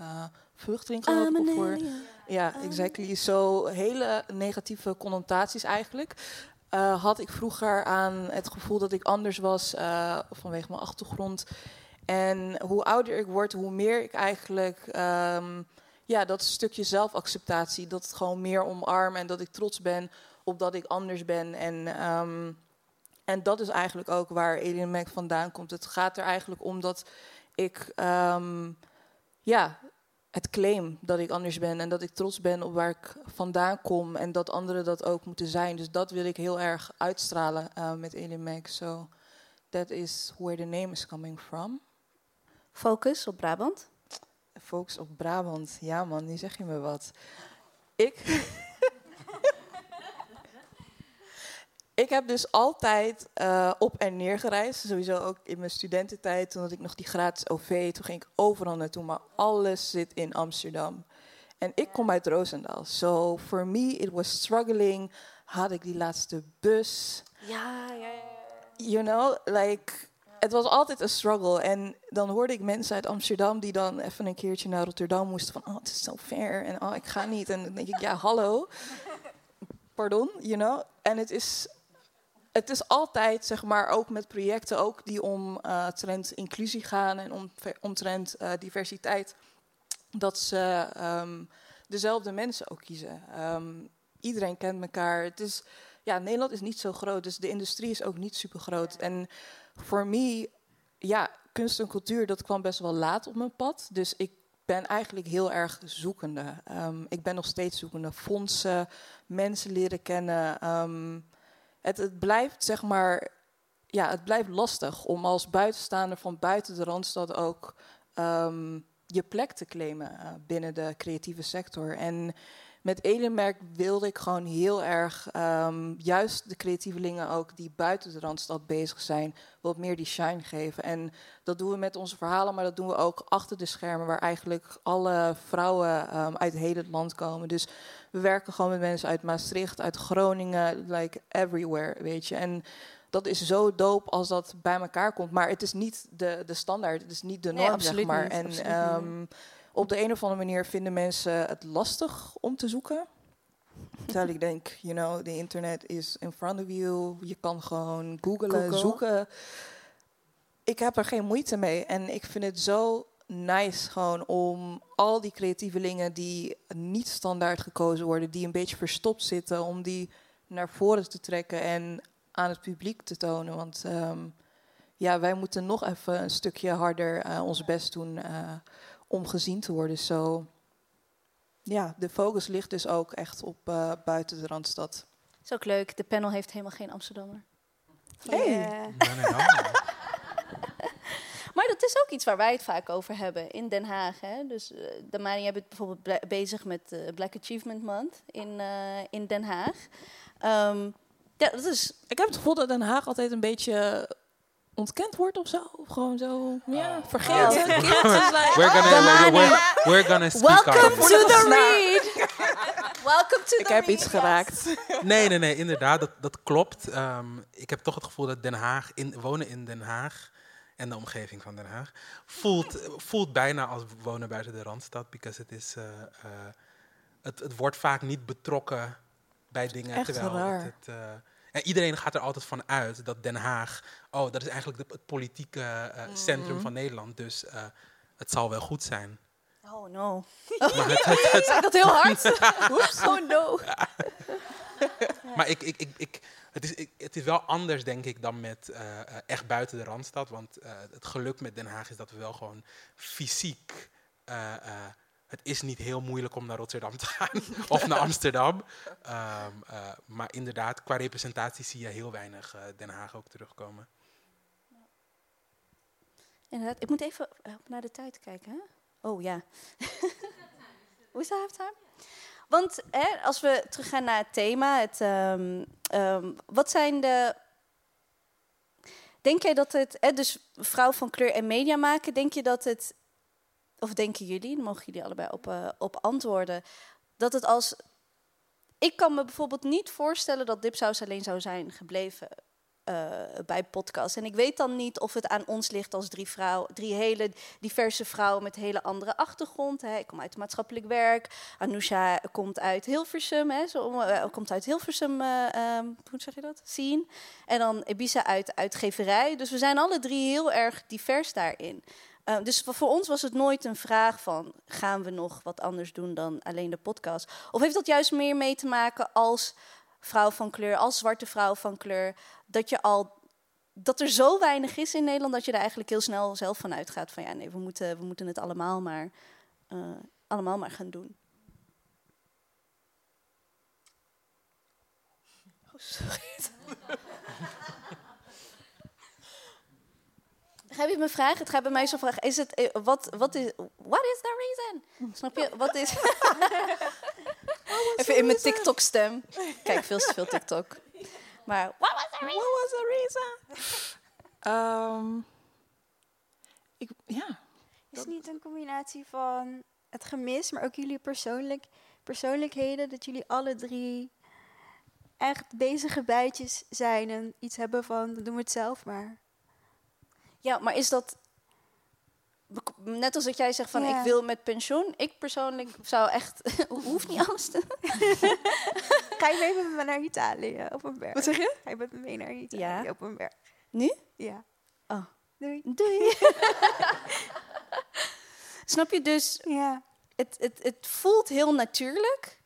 vluchteling. Ja, exactly. Zo hele negatieve connotaties eigenlijk. Had ik vroeger aan het gevoel dat ik anders was vanwege mijn achtergrond. En hoe ouder ik word, hoe meer ik eigenlijk... dat stukje zelfacceptatie, dat het gewoon meer omarm en dat ik trots ben op dat ik anders ben. En dat is eigenlijk ook waar Alien Mag vandaan komt. Het gaat er eigenlijk om dat ik het claim dat ik anders ben en dat ik trots ben op waar ik vandaan kom en dat anderen dat ook moeten zijn. Dus dat wil ik heel erg uitstralen met Alien Mag. So that is where the name is coming from. Focus op Brabant? Focus op Brabant, ja man, nu zeg je me wat. Ik heb dus altijd op en neer gereisd. Sowieso ook in mijn studententijd. Toen had ik nog die gratis OV. Toen ging ik overal naartoe. Maar alles zit in Amsterdam. En ik kom uit Roosendaal. So for me, it was struggling. Had ik die laatste bus? Ja. You know, like... Het was altijd een struggle. En dan hoorde ik mensen uit Amsterdam die dan even een keertje naar Rotterdam moesten. Van, oh, het is zo ver. En oh, ik ga niet. En dan denk ik, ja, hallo. Pardon, you know. En het is altijd, zeg maar, ook met projecten ook die omtrent inclusie gaan en omtrent diversiteit, dat ze dezelfde mensen ook kiezen. Iedereen kent elkaar. Het is, ja, Nederland is niet zo groot, dus de industrie is ook niet super groot. En voor mij, ja, kunst en cultuur, dat kwam best wel laat op mijn pad. Dus ik ben eigenlijk heel erg zoekende. Ik ben nog steeds zoekende. Fondsen, mensen leren kennen. Het blijft, zeg maar, ja, het blijft lastig om als buitenstaander van buiten de Randstad ook je plek te claimen binnen de creatieve sector. En met Alien Mag wilde ik gewoon heel erg juist de creatievelingen ook die buiten de Randstad bezig zijn, wat meer die shine geven. En dat doen we met onze verhalen, maar dat doen we ook achter de schermen, waar eigenlijk alle vrouwen uit heel het land komen. Dus we werken gewoon met mensen uit Maastricht, uit Groningen, like everywhere, weet je. En dat is zo dope als dat bij elkaar komt. Maar het is niet de standaard, het is niet de norm, nee, absoluut zeg maar. Niet, en, absoluut niet. Op de een of andere manier vinden mensen het lastig om te zoeken. Terwijl ik denk, you know, the internet is in front of you. Je kan gewoon googlen, zoeken. Ik heb er geen moeite mee. En ik vind het zo nice gewoon om al die creatievelingen die niet standaard gekozen worden, die een beetje verstopt zitten, om die naar voren te trekken en aan het publiek te tonen. Want ja, wij moeten nog even een stukje harder ons best doen om gezien te worden. So, ja, de focus ligt dus ook echt op buiten de Randstad. Is ook leuk, de panel heeft helemaal geen Amsterdammer. Hey. Yeah. Maar dat is ook iets waar wij het vaak over hebben in Den Haag. Hè? Dus Damani, jij bent bijvoorbeeld bezig met Black Achievement Month in Den Haag. Ik heb het gevoel dat Den Haag altijd een beetje ontkend wordt of zo, of gewoon zo, ja, vergeten. Yeah. We're gonna speak up. Welcome to the read. Ik heb iets geraakt. Nee, inderdaad, dat klopt. Ik heb toch het gevoel dat Den Haag, wonen in Den Haag en de omgeving van Den Haag, voelt bijna als wonen buiten de Randstad, because het is, het wordt vaak niet betrokken bij dingen. Echt terwijl raar. En iedereen gaat er altijd van uit dat Den Haag, dat is eigenlijk het politieke centrum van Nederland. Dus het zal wel goed zijn. Oh no. Ik zeg dat heel hard. Oeps, oh no. Maar het is wel anders, denk ik, dan met echt buiten de Randstad. Want het geluk met Den Haag is dat we wel gewoon fysiek... het is niet heel moeilijk om naar Rotterdam te gaan of naar Amsterdam. Maar inderdaad, qua representatie zie je heel weinig Den Haag ook terugkomen. Inderdaad, ik moet even naar de tijd kijken. Hè? Oh ja. Hoe is dat time? Want als we teruggaan naar het thema, wat zijn de... Denk jij dat het... dus vrouw van kleur en media maken, denk je dat het... Of denken jullie, daar mogen jullie allebei op antwoorden, dat het als... Ik kan me bijvoorbeeld niet voorstellen dat DipSaus alleen zou zijn gebleven bij podcast. En ik weet dan niet of het aan ons ligt als drie hele diverse vrouwen met hele andere achtergrond. Hè. Ik kom uit maatschappelijk werk. Anousha komt uit Hilversum. Hè. Komt uit Hilversum, hoe zeg je dat? Zien. En dan Ebissé uit Uitgeverij. Dus we zijn alle drie heel erg divers daarin. Dus voor ons was het nooit een vraag van... gaan we nog wat anders doen dan alleen de podcast? Of heeft dat juist meer mee te maken als vrouw van kleur... als zwarte vrouw van kleur... dat er zo weinig is in Nederland... dat je er eigenlijk heel snel zelf van uitgaat van... ja, nee, we moeten het allemaal maar allemaal maar gaan doen. Oh, sorry. Begrijp je mijn vraag? Het gaat bij mij zo'n vraag. Is het, what is the reason? Snap je? Wat is... Even in mijn TikTok-stem. Kijk, veel te veel TikTok. Maar what was the reason? Is het niet een combinatie van het gemis, maar ook jullie persoonlijkheden, dat jullie alle drie echt bezige bijtjes zijn en iets hebben van, doen we het zelf maar. Ja, maar is dat... Net als dat jij zegt van, ik wil met pensioen. Ik persoonlijk zou echt... hoeft niet alles te doen. Ga je mee met me naar Italië op een berg? Wat zeg je? Ga je met me mee naar Italië op een berg? Nu? Ja. Oh. Doei. Snap je? Dus het voelt heel natuurlijk.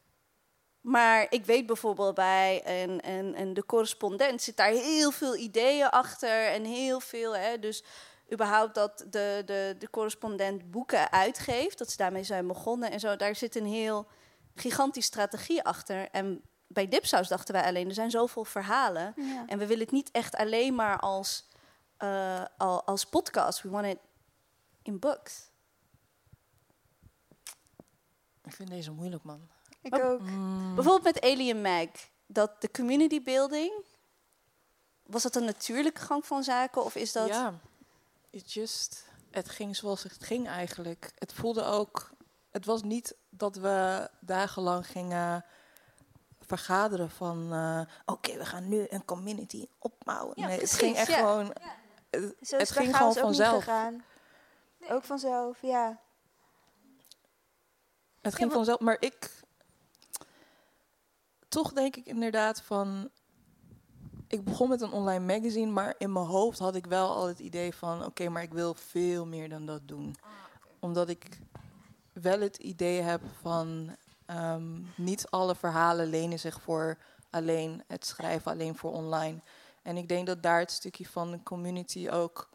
Maar ik weet bijvoorbeeld bij en de correspondent zit daar heel veel ideeën achter. En heel veel... Hè, dus überhaupt dat de correspondent boeken uitgeeft, dat ze daarmee zijn begonnen en zo. Daar zit een heel gigantische strategie achter. En bij DipSaus dachten wij alleen, er zijn zoveel verhalen. Ja. En we willen het niet echt alleen maar als podcast. We want it in books. Ik vind deze moeilijk, man. Ik ook. Bijvoorbeeld met Alien Mag, dat de community building, was dat een natuurlijke gang van zaken of is dat... Ja. Het ging zoals het ging eigenlijk. Het voelde ook... Het was niet dat we dagenlang gingen vergaderen van... Oké, we gaan nu een community opbouwen. Ja, nee, precies, het ging echt gewoon... Ja. Het ging gewoon vanzelf. Nee. Ook vanzelf, ja. Het ging vanzelf, maar ik... Toch denk ik inderdaad van... Ik begon met een online magazine, maar in mijn hoofd had ik wel al het idee van... Oké, maar ik wil veel meer dan dat doen. Omdat ik wel het idee heb van... niet alle verhalen lenen zich voor alleen het schrijven, alleen voor online. En ik denk dat daar het stukje van de community ook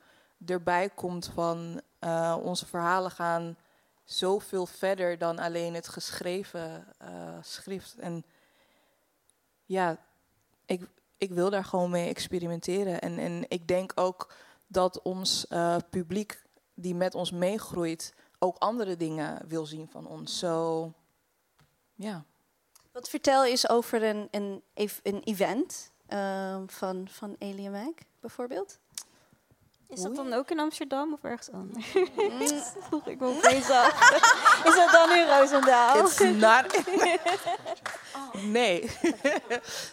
erbij komt van... Onze verhalen gaan zoveel verder dan alleen het geschreven schrift. En ja, ik wil daar gewoon mee experimenteren. En ik denk ook dat ons publiek die met ons meegroeit... ook andere dingen wil zien van ons. Wat vertel is over een event van Alien Mag bijvoorbeeld? Is dat dan ook in Amsterdam of ergens anders? Vroeg ik me opeens af. Is dat dan in Roosendaal? It's not... Nee.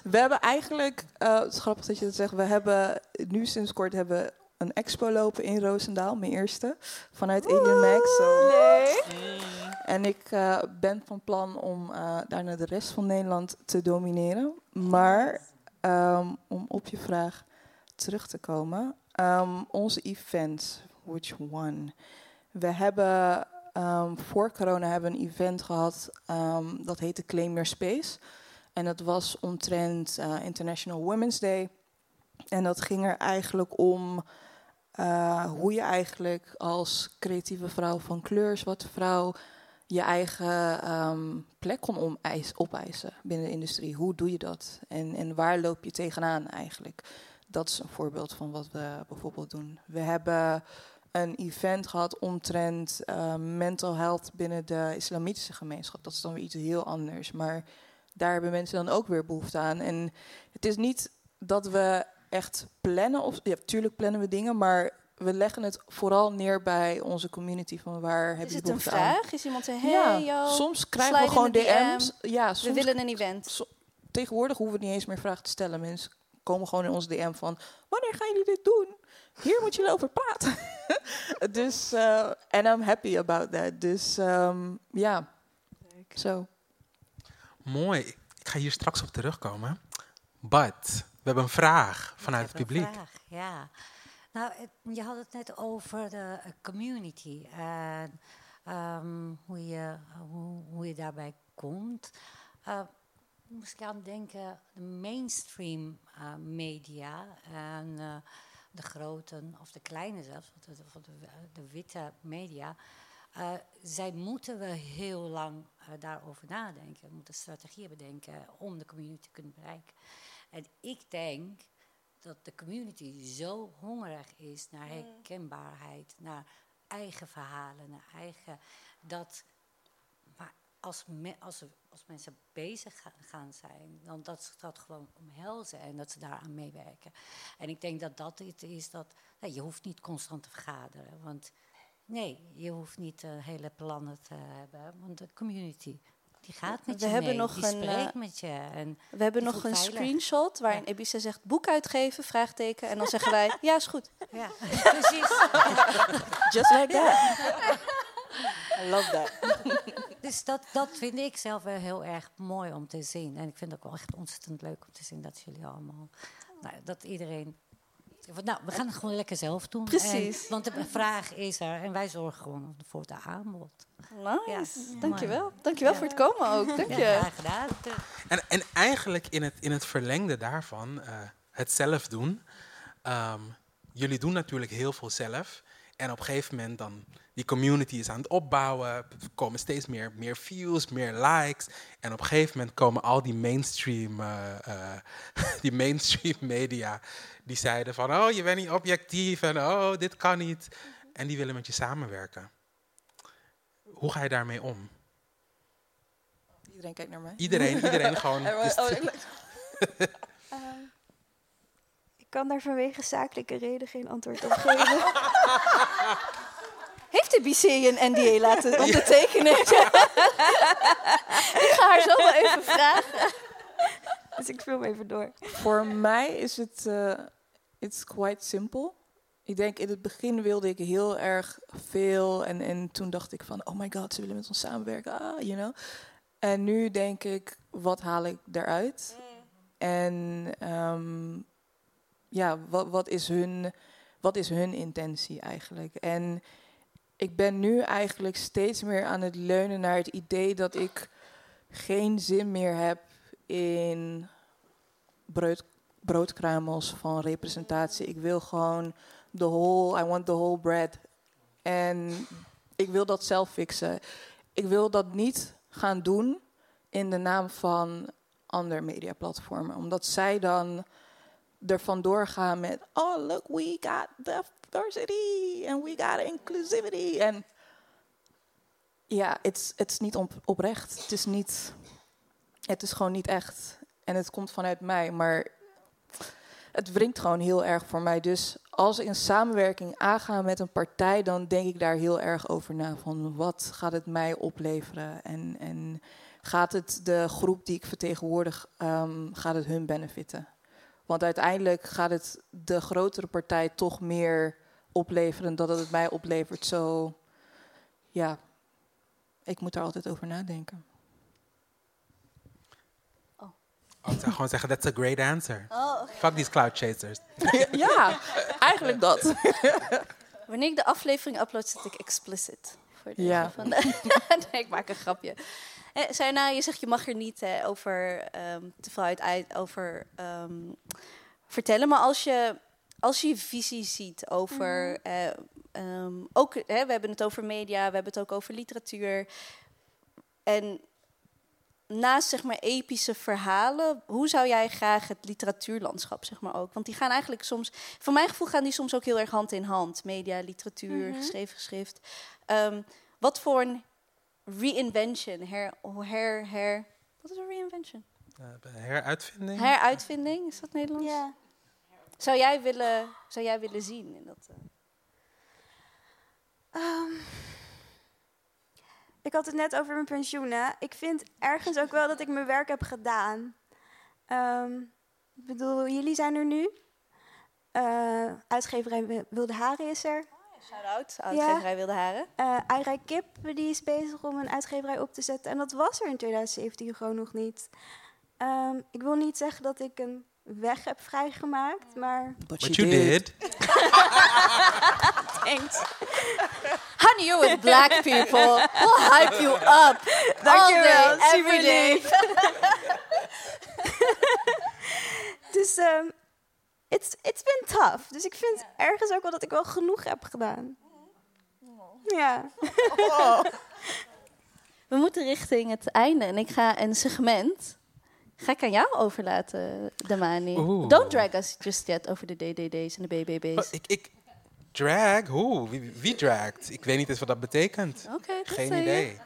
We hebben eigenlijk... het is grappig dat je dat zegt. We hebben nu sinds kort een expo lopen in Roosendaal. Mijn eerste. Vanuit Alien Mag. En ik ben van plan om daarna de rest van Nederland te domineren. Maar om op je vraag terug te komen... onze events, which one? We hebben voor corona een event gehad, dat heette Claim Your Space. En dat was omtrent International Women's Day. En dat ging er eigenlijk om hoe je eigenlijk als creatieve vrouw van kleur, zwarte vrouw, je eigen plek kon opeisen binnen de industrie. Hoe doe je dat? En waar loop je tegenaan eigenlijk? Dat is een voorbeeld van wat we bijvoorbeeld doen. We hebben een event gehad omtrent mental health binnen de islamitische gemeenschap. Dat is dan weer iets heel anders. Maar daar hebben mensen dan ook weer behoefte aan. En het is niet dat we echt plannen. Tuurlijk plannen we dingen, maar we leggen het vooral neer bij onze community. Van waar heb je behoefte aan? Is het een vraag? Is iemand zei, soms krijgen we gewoon DM's. Ja, soms, we willen een event. Tegenwoordig hoeven we niet eens meer vragen te stellen, mensen. Komen gewoon in ons DM van, wanneer gaan jullie dit doen? Hier moet jullie over praten. Dus, and I'm happy about that. Dus, Zo. Mooi. Ik ga hier straks op terugkomen. But, we hebben een vraag vanuit het publiek. Een vraag, ja. Nou, je had het net over de community. En hoe je daarbij komt. Moest ik aan denken, de mainstream media en de grote of de kleine zelfs, de witte media, Zij moeten wel heel lang daarover nadenken. Moeten strategieën bedenken om de community te kunnen bereiken. En ik denk dat de community zo hongerig is naar herkenbaarheid, naar eigen verhalen, naar eigen... Dat, maar als mensen bezig gaan zijn, dan dat ze dat gewoon omhelzen en dat ze daaraan meewerken. En ik denk dat dat het is dat... Nou, je hoeft niet constant te vergaderen, want... Nee, je hoeft niet hele plannen te hebben, want de community die gaat met we hebben nog een screenshot waarin Ebissé zegt boek uitgeven, vraagteken, en dan zeggen wij ja, is goed. Ja, precies. Just like that. I love that. Dus dat vind ik zelf wel heel erg mooi om te zien. En ik vind het ook wel echt ontzettend leuk om te zien dat jullie allemaal, dat iedereen... Nou, we gaan het gewoon lekker zelf doen. Precies. Want de vraag is er en wij zorgen gewoon voor de aanbod. Nice, ja. Dankjewel. Dankjewel voor het komen ook. Dank je. Ja, graag gedaan. En eigenlijk in het verlengde daarvan, het zelf doen. Jullie doen natuurlijk heel veel zelf. En op een gegeven moment dan, die community is aan het opbouwen. Er komen steeds meer views, meer likes. En op een gegeven moment komen al die mainstream media... die zeiden van, oh, je bent niet objectief en oh, dit kan niet. En die willen met je samenwerken. Hoe ga je daarmee om? Iedereen kijkt naar mij. Iedereen gewoon. Ik kan daar vanwege zakelijke reden geen antwoord op geven. Heeft de BC een NDA laten ondertekenen? Ik ga haar zo wel even vragen. Dus ik film even door. Voor mij is het it's quite simple. Ik denk, in het begin wilde ik heel erg veel. En toen dacht ik van, oh my god, ze willen met ons samenwerken. Ah, you know. En nu denk ik, wat haal ik daaruit? En wat is hun intentie eigenlijk? En ik ben nu eigenlijk steeds meer aan het leunen naar het idee dat ik geen zin meer heb in broodkramels van representatie. Ik wil gewoon I want the whole bread. En ik wil dat zelf fixen. Ik wil dat niet gaan doen in de naam van andere mediaplatformen. Omdat zij dan er vandoor gaan met... Oh, look, we got diversity. And we got inclusivity. En ja, het is niet oprecht. Het is niet... Het is gewoon niet echt. En het komt vanuit mij. Maar het wringt gewoon heel erg voor mij. Dus als ik een samenwerking aanga met een partij... dan denk ik daar heel erg over na. Van wat gaat het mij opleveren? En gaat het de groep die ik vertegenwoordig... gaat het hun benefitten? Want uiteindelijk gaat het de grotere partij toch meer opleveren... dan dat het mij oplevert. Zo, ja, ik moet daar altijd over nadenken. Ik zou gewoon zeggen, that's a great answer. Oh, okay. Fuck these cloud chasers. Ja, eigenlijk dat. Wanneer ik de aflevering upload, zit ik explicit. Voor de nee, ik maak een grapje. Sayonara, je zegt, je mag er niet over te veel over vertellen. Maar als je je visie ziet over... ook, we hebben het over media, we hebben het ook over literatuur. En... Naast zeg maar epische verhalen, hoe zou jij graag het literatuurlandschap zeg maar ook? Want die gaan eigenlijk soms, voor mijn gevoel gaan die soms ook heel erg hand in hand. Media, literatuur, geschreven geschrift. Wat voor een reinvention, wat is een reinvention? Heruitvinding. Heruitvinding, is dat Nederlands? Ja. Zou jij willen zien in dat? Ik had het net over mijn pensioenen. Ik vind ergens ook wel dat ik mijn werk heb gedaan. Ik bedoel, jullie zijn er nu. Uitgeverij Wilde Haren is er. Shout-out, Uitgeverij Wilde Haren. Ayrij Kip die is bezig om een uitgeverij op te zetten. En dat was er in 2017 gewoon nog niet. Ik wil niet zeggen dat ik een weg heb vrijgemaakt, maar... But you did. Thanks. Honey, you with black people. We'll hype you up. Dankjewel, every day. Dus it's been tough. Dus ik vind ergens ook wel dat ik wel genoeg heb gedaan. Ja. Oh. We moeten richting het einde en ik ga een segment... Ga ik aan jou overlaten, Damani. Oeh. Don't drag us just yet over de DDD's en de BBB's. Oh, drag? Hoe? Wie dragt? Ik weet niet eens wat dat betekent. Okay, geen idee.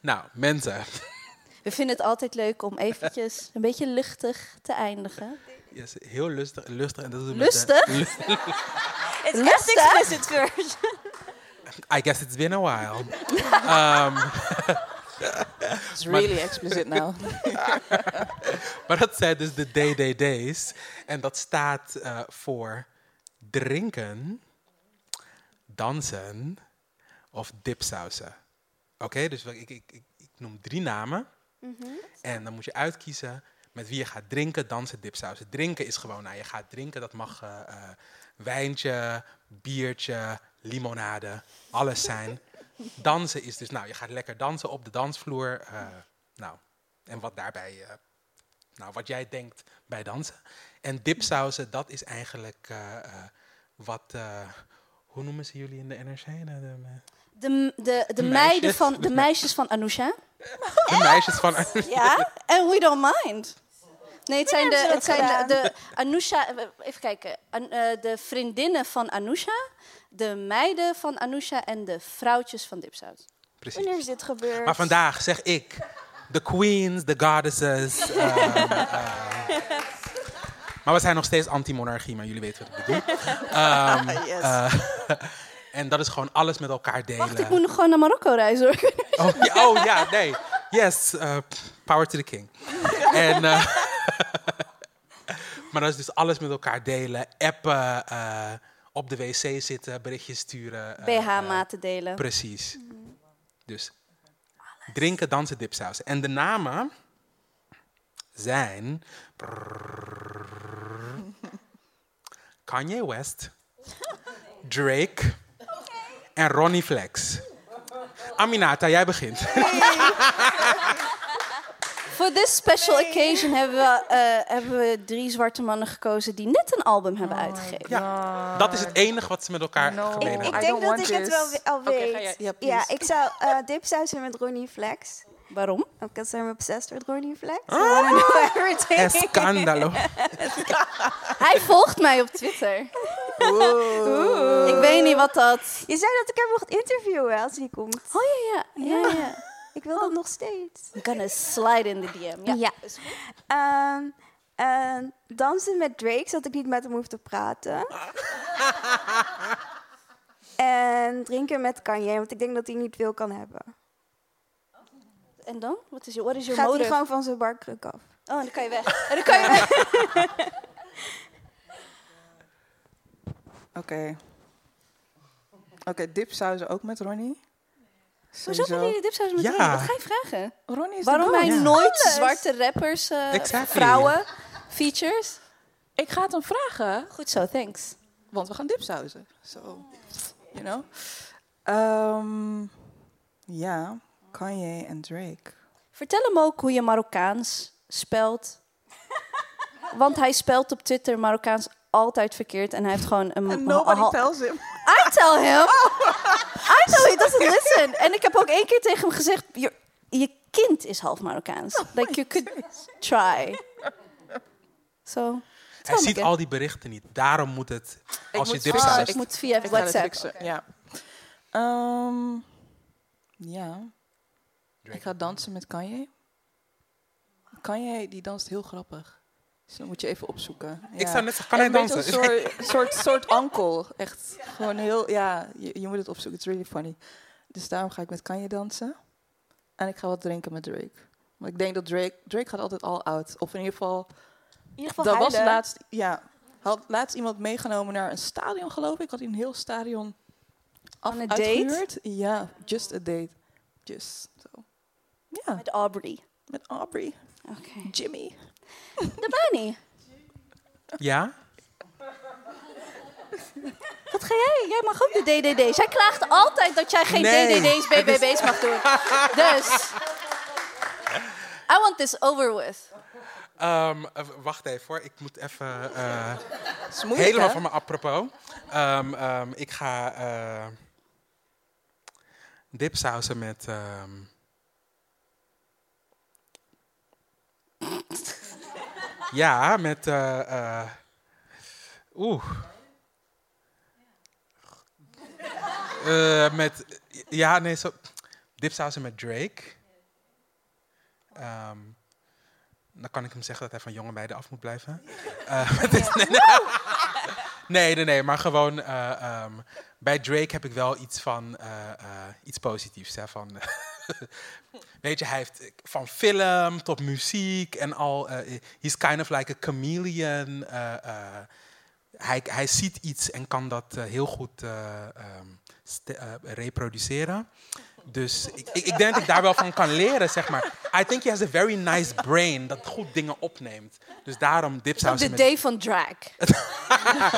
Nou, mensen. We vinden het altijd leuk om eventjes een beetje luchtig te eindigen. Yes, heel lustig. En dat is een lustig? It's less explicit version. I guess it's been a while. It's really explicit now. Maar dat zijn dus de DDD's. En dat staat voor drinken, dansen of dipsausen. Oké, dus ik noem 3 namen. Mm-hmm. En dan moet je uitkiezen met wie je gaat drinken, dansen, dipsausen. Drinken is gewoon, nou, je gaat drinken. Dat mag wijntje, biertje, limonade, alles zijn. Dansen is dus, nou, je gaat lekker dansen op de dansvloer. En wat daarbij, wat jij denkt bij dansen. En dipsausen, dat is eigenlijk hoe noemen ze jullie in de NRC? De meisjes van Anousha. De meisjes van Anousha. Ja, en we don't mind. Nee, het zijn de Anousha, even kijken, de vriendinnen van Anousha, de meiden van Anousha en de vrouwtjes van Dipsaus. Precies. Wanneer is dit gebeurd? Maar vandaag zeg ik, de queens, de goddesses. Maar we zijn nog steeds anti-monarchie, maar jullie weten wat ik bedoel. Yes. En dat is gewoon alles met elkaar delen. Wacht, ik moet nog gewoon naar Marokko reizen, hoor. Oh ja, nee. Yes, power to the king. En... maar dat is dus alles met elkaar delen, appen, op de wc zitten, berichtjes sturen. BH-maten delen. Precies. Mm. Dus drinken, dansen, dipsaus. En de namen zijn... Kanye West, Drake en Ronnie Flex. Aminata, jij begint. Hey. Voor this special occasion hebben we 3 zwarte mannen gekozen die net een album hebben uitgegeven. Ja, dat is het enige wat ze met elkaar gemeen hebben. Ik denk dat ik het wel al weet. Okay, ik zou dipsaus zijn met Ronnie Flex. Waarom? Omdat ze obsessed met Ronnie Flex. Escandalo. Hij volgt mij op Twitter. Oeh. Ik weet niet wat dat... Je zei dat ik hem mocht interviewen als hij komt. Oh ja. Ik wil dat nog steeds. I'm gonna slide in de DM. Ja. Yeah. Dansen met Drake, zodat ik niet met hem hoef te praten. En drinken met Kanye, want ik denk dat hij niet veel kan hebben. En dan? Wat is je motive? Gaat hij gewoon van zijn barkruk af. Oh, en dan kan je weg. Oké, dipsausen ook met Ronnie. Hoezo van die dipsaus met Ronnie? Wat ga je vragen? Ronnie is waarom hij nooit zwarte rappers, vrouwen, features? Ik ga het hem vragen. Goed zo, thanks. Want we gaan dipsausen. So, you know. Kanye en Drake. Vertel hem ook hoe je Marokkaans spelt. Want hij spelt op Twitter Marokkaans altijd verkeerd en hij heeft gewoon een... And nobody tells him. I tell him. I tell him, doesn't listen. En ik heb ook 1 keer tegen hem gezegd, je kind is half Marokkaans. You could try. So, hij ziet al die berichten niet. Daarom moet het, als je dipsaus... Ik moet via WhatsApp. Ik ga dansen met Kanye. Kanye, die danst heel grappig. Dus dan moet je even opzoeken. Ja. Ik zou net zeggen, kan hij dansen? Een soort ankel. Echt gewoon heel... Ja, je moet het opzoeken. It's really funny. Dus daarom ga ik met Kanye dansen. En ik ga wat drinken met Drake. Want ik denk dat Drake gaat altijd all out. Of in ieder geval... dat was laatst... Ja, had laatst iemand meegenomen naar een stadion, geloof ik. Had hij een heel stadion uitgehuurd. Ja, just a date. Just so. Ja. Met Aubrey. Okay. Jimmy. Damani. Ja? Wat ga jij? Jij mag ook de DDD's. Jij klaagt altijd dat jij geen DDD's, BBB's mag doen. Dus. I want this over with. Wacht even hoor, ik moet even... Moeilijk, helemaal van me apropos. Ik ga dipsausen met... ja, met... met... Ja, nee, zo... Dipsausen met Drake. Dan kan ik hem zeggen dat hij van jonge meiden af moet blijven. Nee, maar gewoon... bij Drake heb ik wel iets van... iets positiefs. Hè, van, weet je, hij heeft van film tot muziek en al... he's kind of like a chameleon. Hij ziet iets en kan dat heel goed reproduceren. Dus ik denk dat ik daar wel van kan leren, zeg maar. I think he has a very nice brain, dat goed dingen opneemt. Dus daarom dipsaus met... Op de day van drag.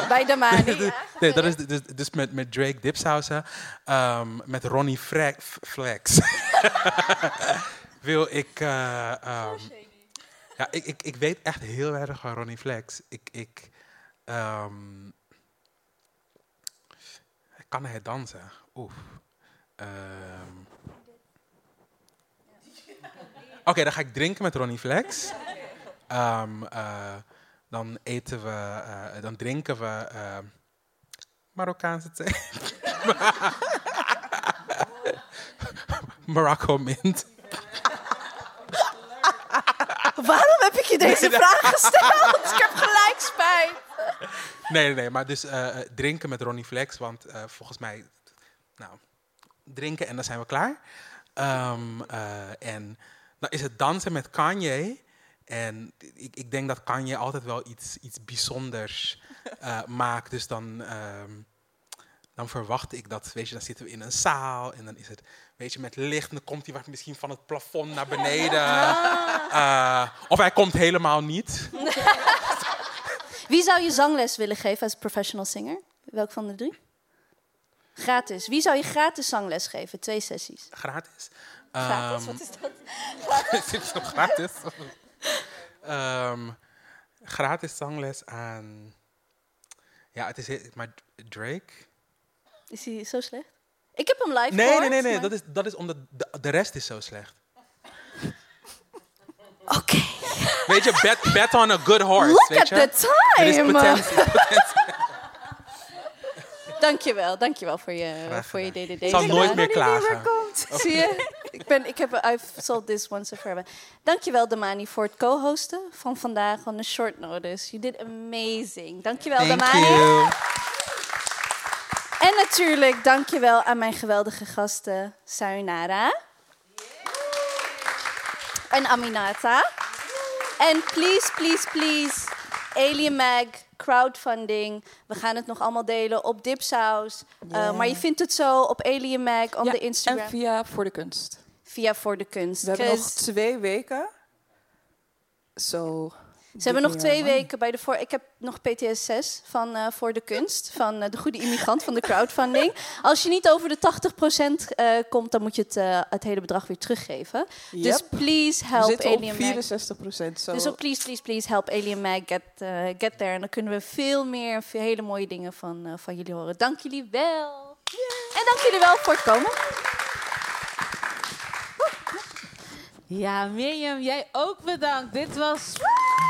Bij Damani. Nee, dat is dus met Drake dipsausen. Met Ronnie Flex. Wil ik... ja, ik weet echt heel weinig van Ronnie Flex. Kan hij dansen? Oef. Oké, dan ga ik drinken met Ronnie Flex. Dan eten we, dan drinken we Marokkaanse thee. Marokko mint. Waarom heb ik je deze vraag gesteld? Ik heb gelijk spijt. Nee, maar dus drinken met Ronnie Flex, want volgens mij, nou, drinken en dan zijn we klaar. En dan is het dansen met Kanye. En ik denk dat Kanye altijd wel iets bijzonders maakt. Dus dan verwacht ik dat, weet je, dan zitten we in een zaal en dan is het, weet je, met licht en dan komt hij wat misschien van het plafond naar beneden. Of hij komt helemaal niet. Wie zou je zangles willen geven als professional singer? Welk van de drie? Gratis. Wie zou je gratis zangles geven? 2 sessies. Gratis? Gratis, wat is dat? Gratis? Is het gratis? Gratis zangles aan... Ja, het is... Maar Drake? Is hij zo slecht? Ik heb hem live gehoord. Nee. Maar... Dat is omdat de rest is zo slecht. Oké. Okay. Weet je, bet on a good horse. Look weet at je? The time! Er is potentie. Dankjewel voor je DDD. Ik zal nooit meer klagen. Zie je? I've sold this once and forever. Dankjewel, Damani, voor het co-hosten van vandaag on a short notice. You did amazing. Dankjewel, Damani. You. En natuurlijk dankjewel aan mijn geweldige gasten Sayonara. Yeah. En Aminata. Yeah. En please, Alien Mag... crowdfunding. We gaan het nog allemaal delen op DipSaus. Yeah. Maar je vindt het zo op Alien Mag, op de Instagram. En via Voor de Kunst. We hebben nog 2 weken. Ze hebben nog 2 weken bij de Voor... Ik heb nog PTS 6 van Voor de Kunst. Van De Goede Immigrant, van de crowdfunding. Als je niet over de 80% komt, dan moet je het hele bedrag weer teruggeven. Yep. Dus please help Alien Mag. We zitten op 64%. So. Dus please help Alien Mag get there. En dan kunnen we veel meer hele mooie dingen van jullie horen. Dank jullie wel. Yeah. En dank jullie wel voor het komen. Ja, Mirjam, jij ook bedankt. Dit was...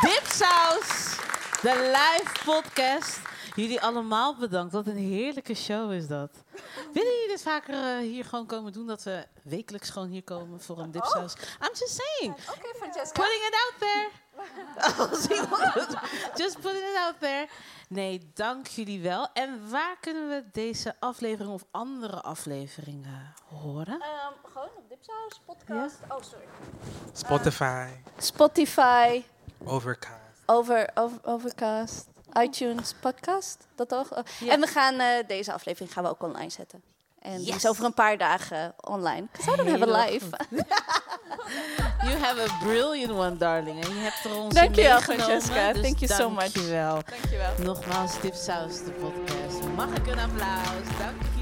DipSaus, de live podcast. Jullie allemaal bedankt. Wat een heerlijke show is dat. Willen jullie dit vaker hier gewoon komen doen? Dat we wekelijks gewoon hier komen voor een DipSaus? I'm just saying. Okay, Francesca. Putting it out there. Just putting it out there. Nee, dank jullie wel. En waar kunnen we deze aflevering of andere afleveringen horen? Gewoon op DipSaus, podcast. Yeah. Spotify. Overcast. Overcast. iTunes, podcast. Dat toch? Yes. En we gaan deze aflevering gaan we ook online zetten. En die is over een paar dagen online. Because I don't have a live. You have a brilliant one, darling. En je hebt er ons in meegenomen. Francesca. Dus thank you so much. Dankjewel. Nogmaals, DipSaus, de podcast. Mag ik een applaus? Dank je.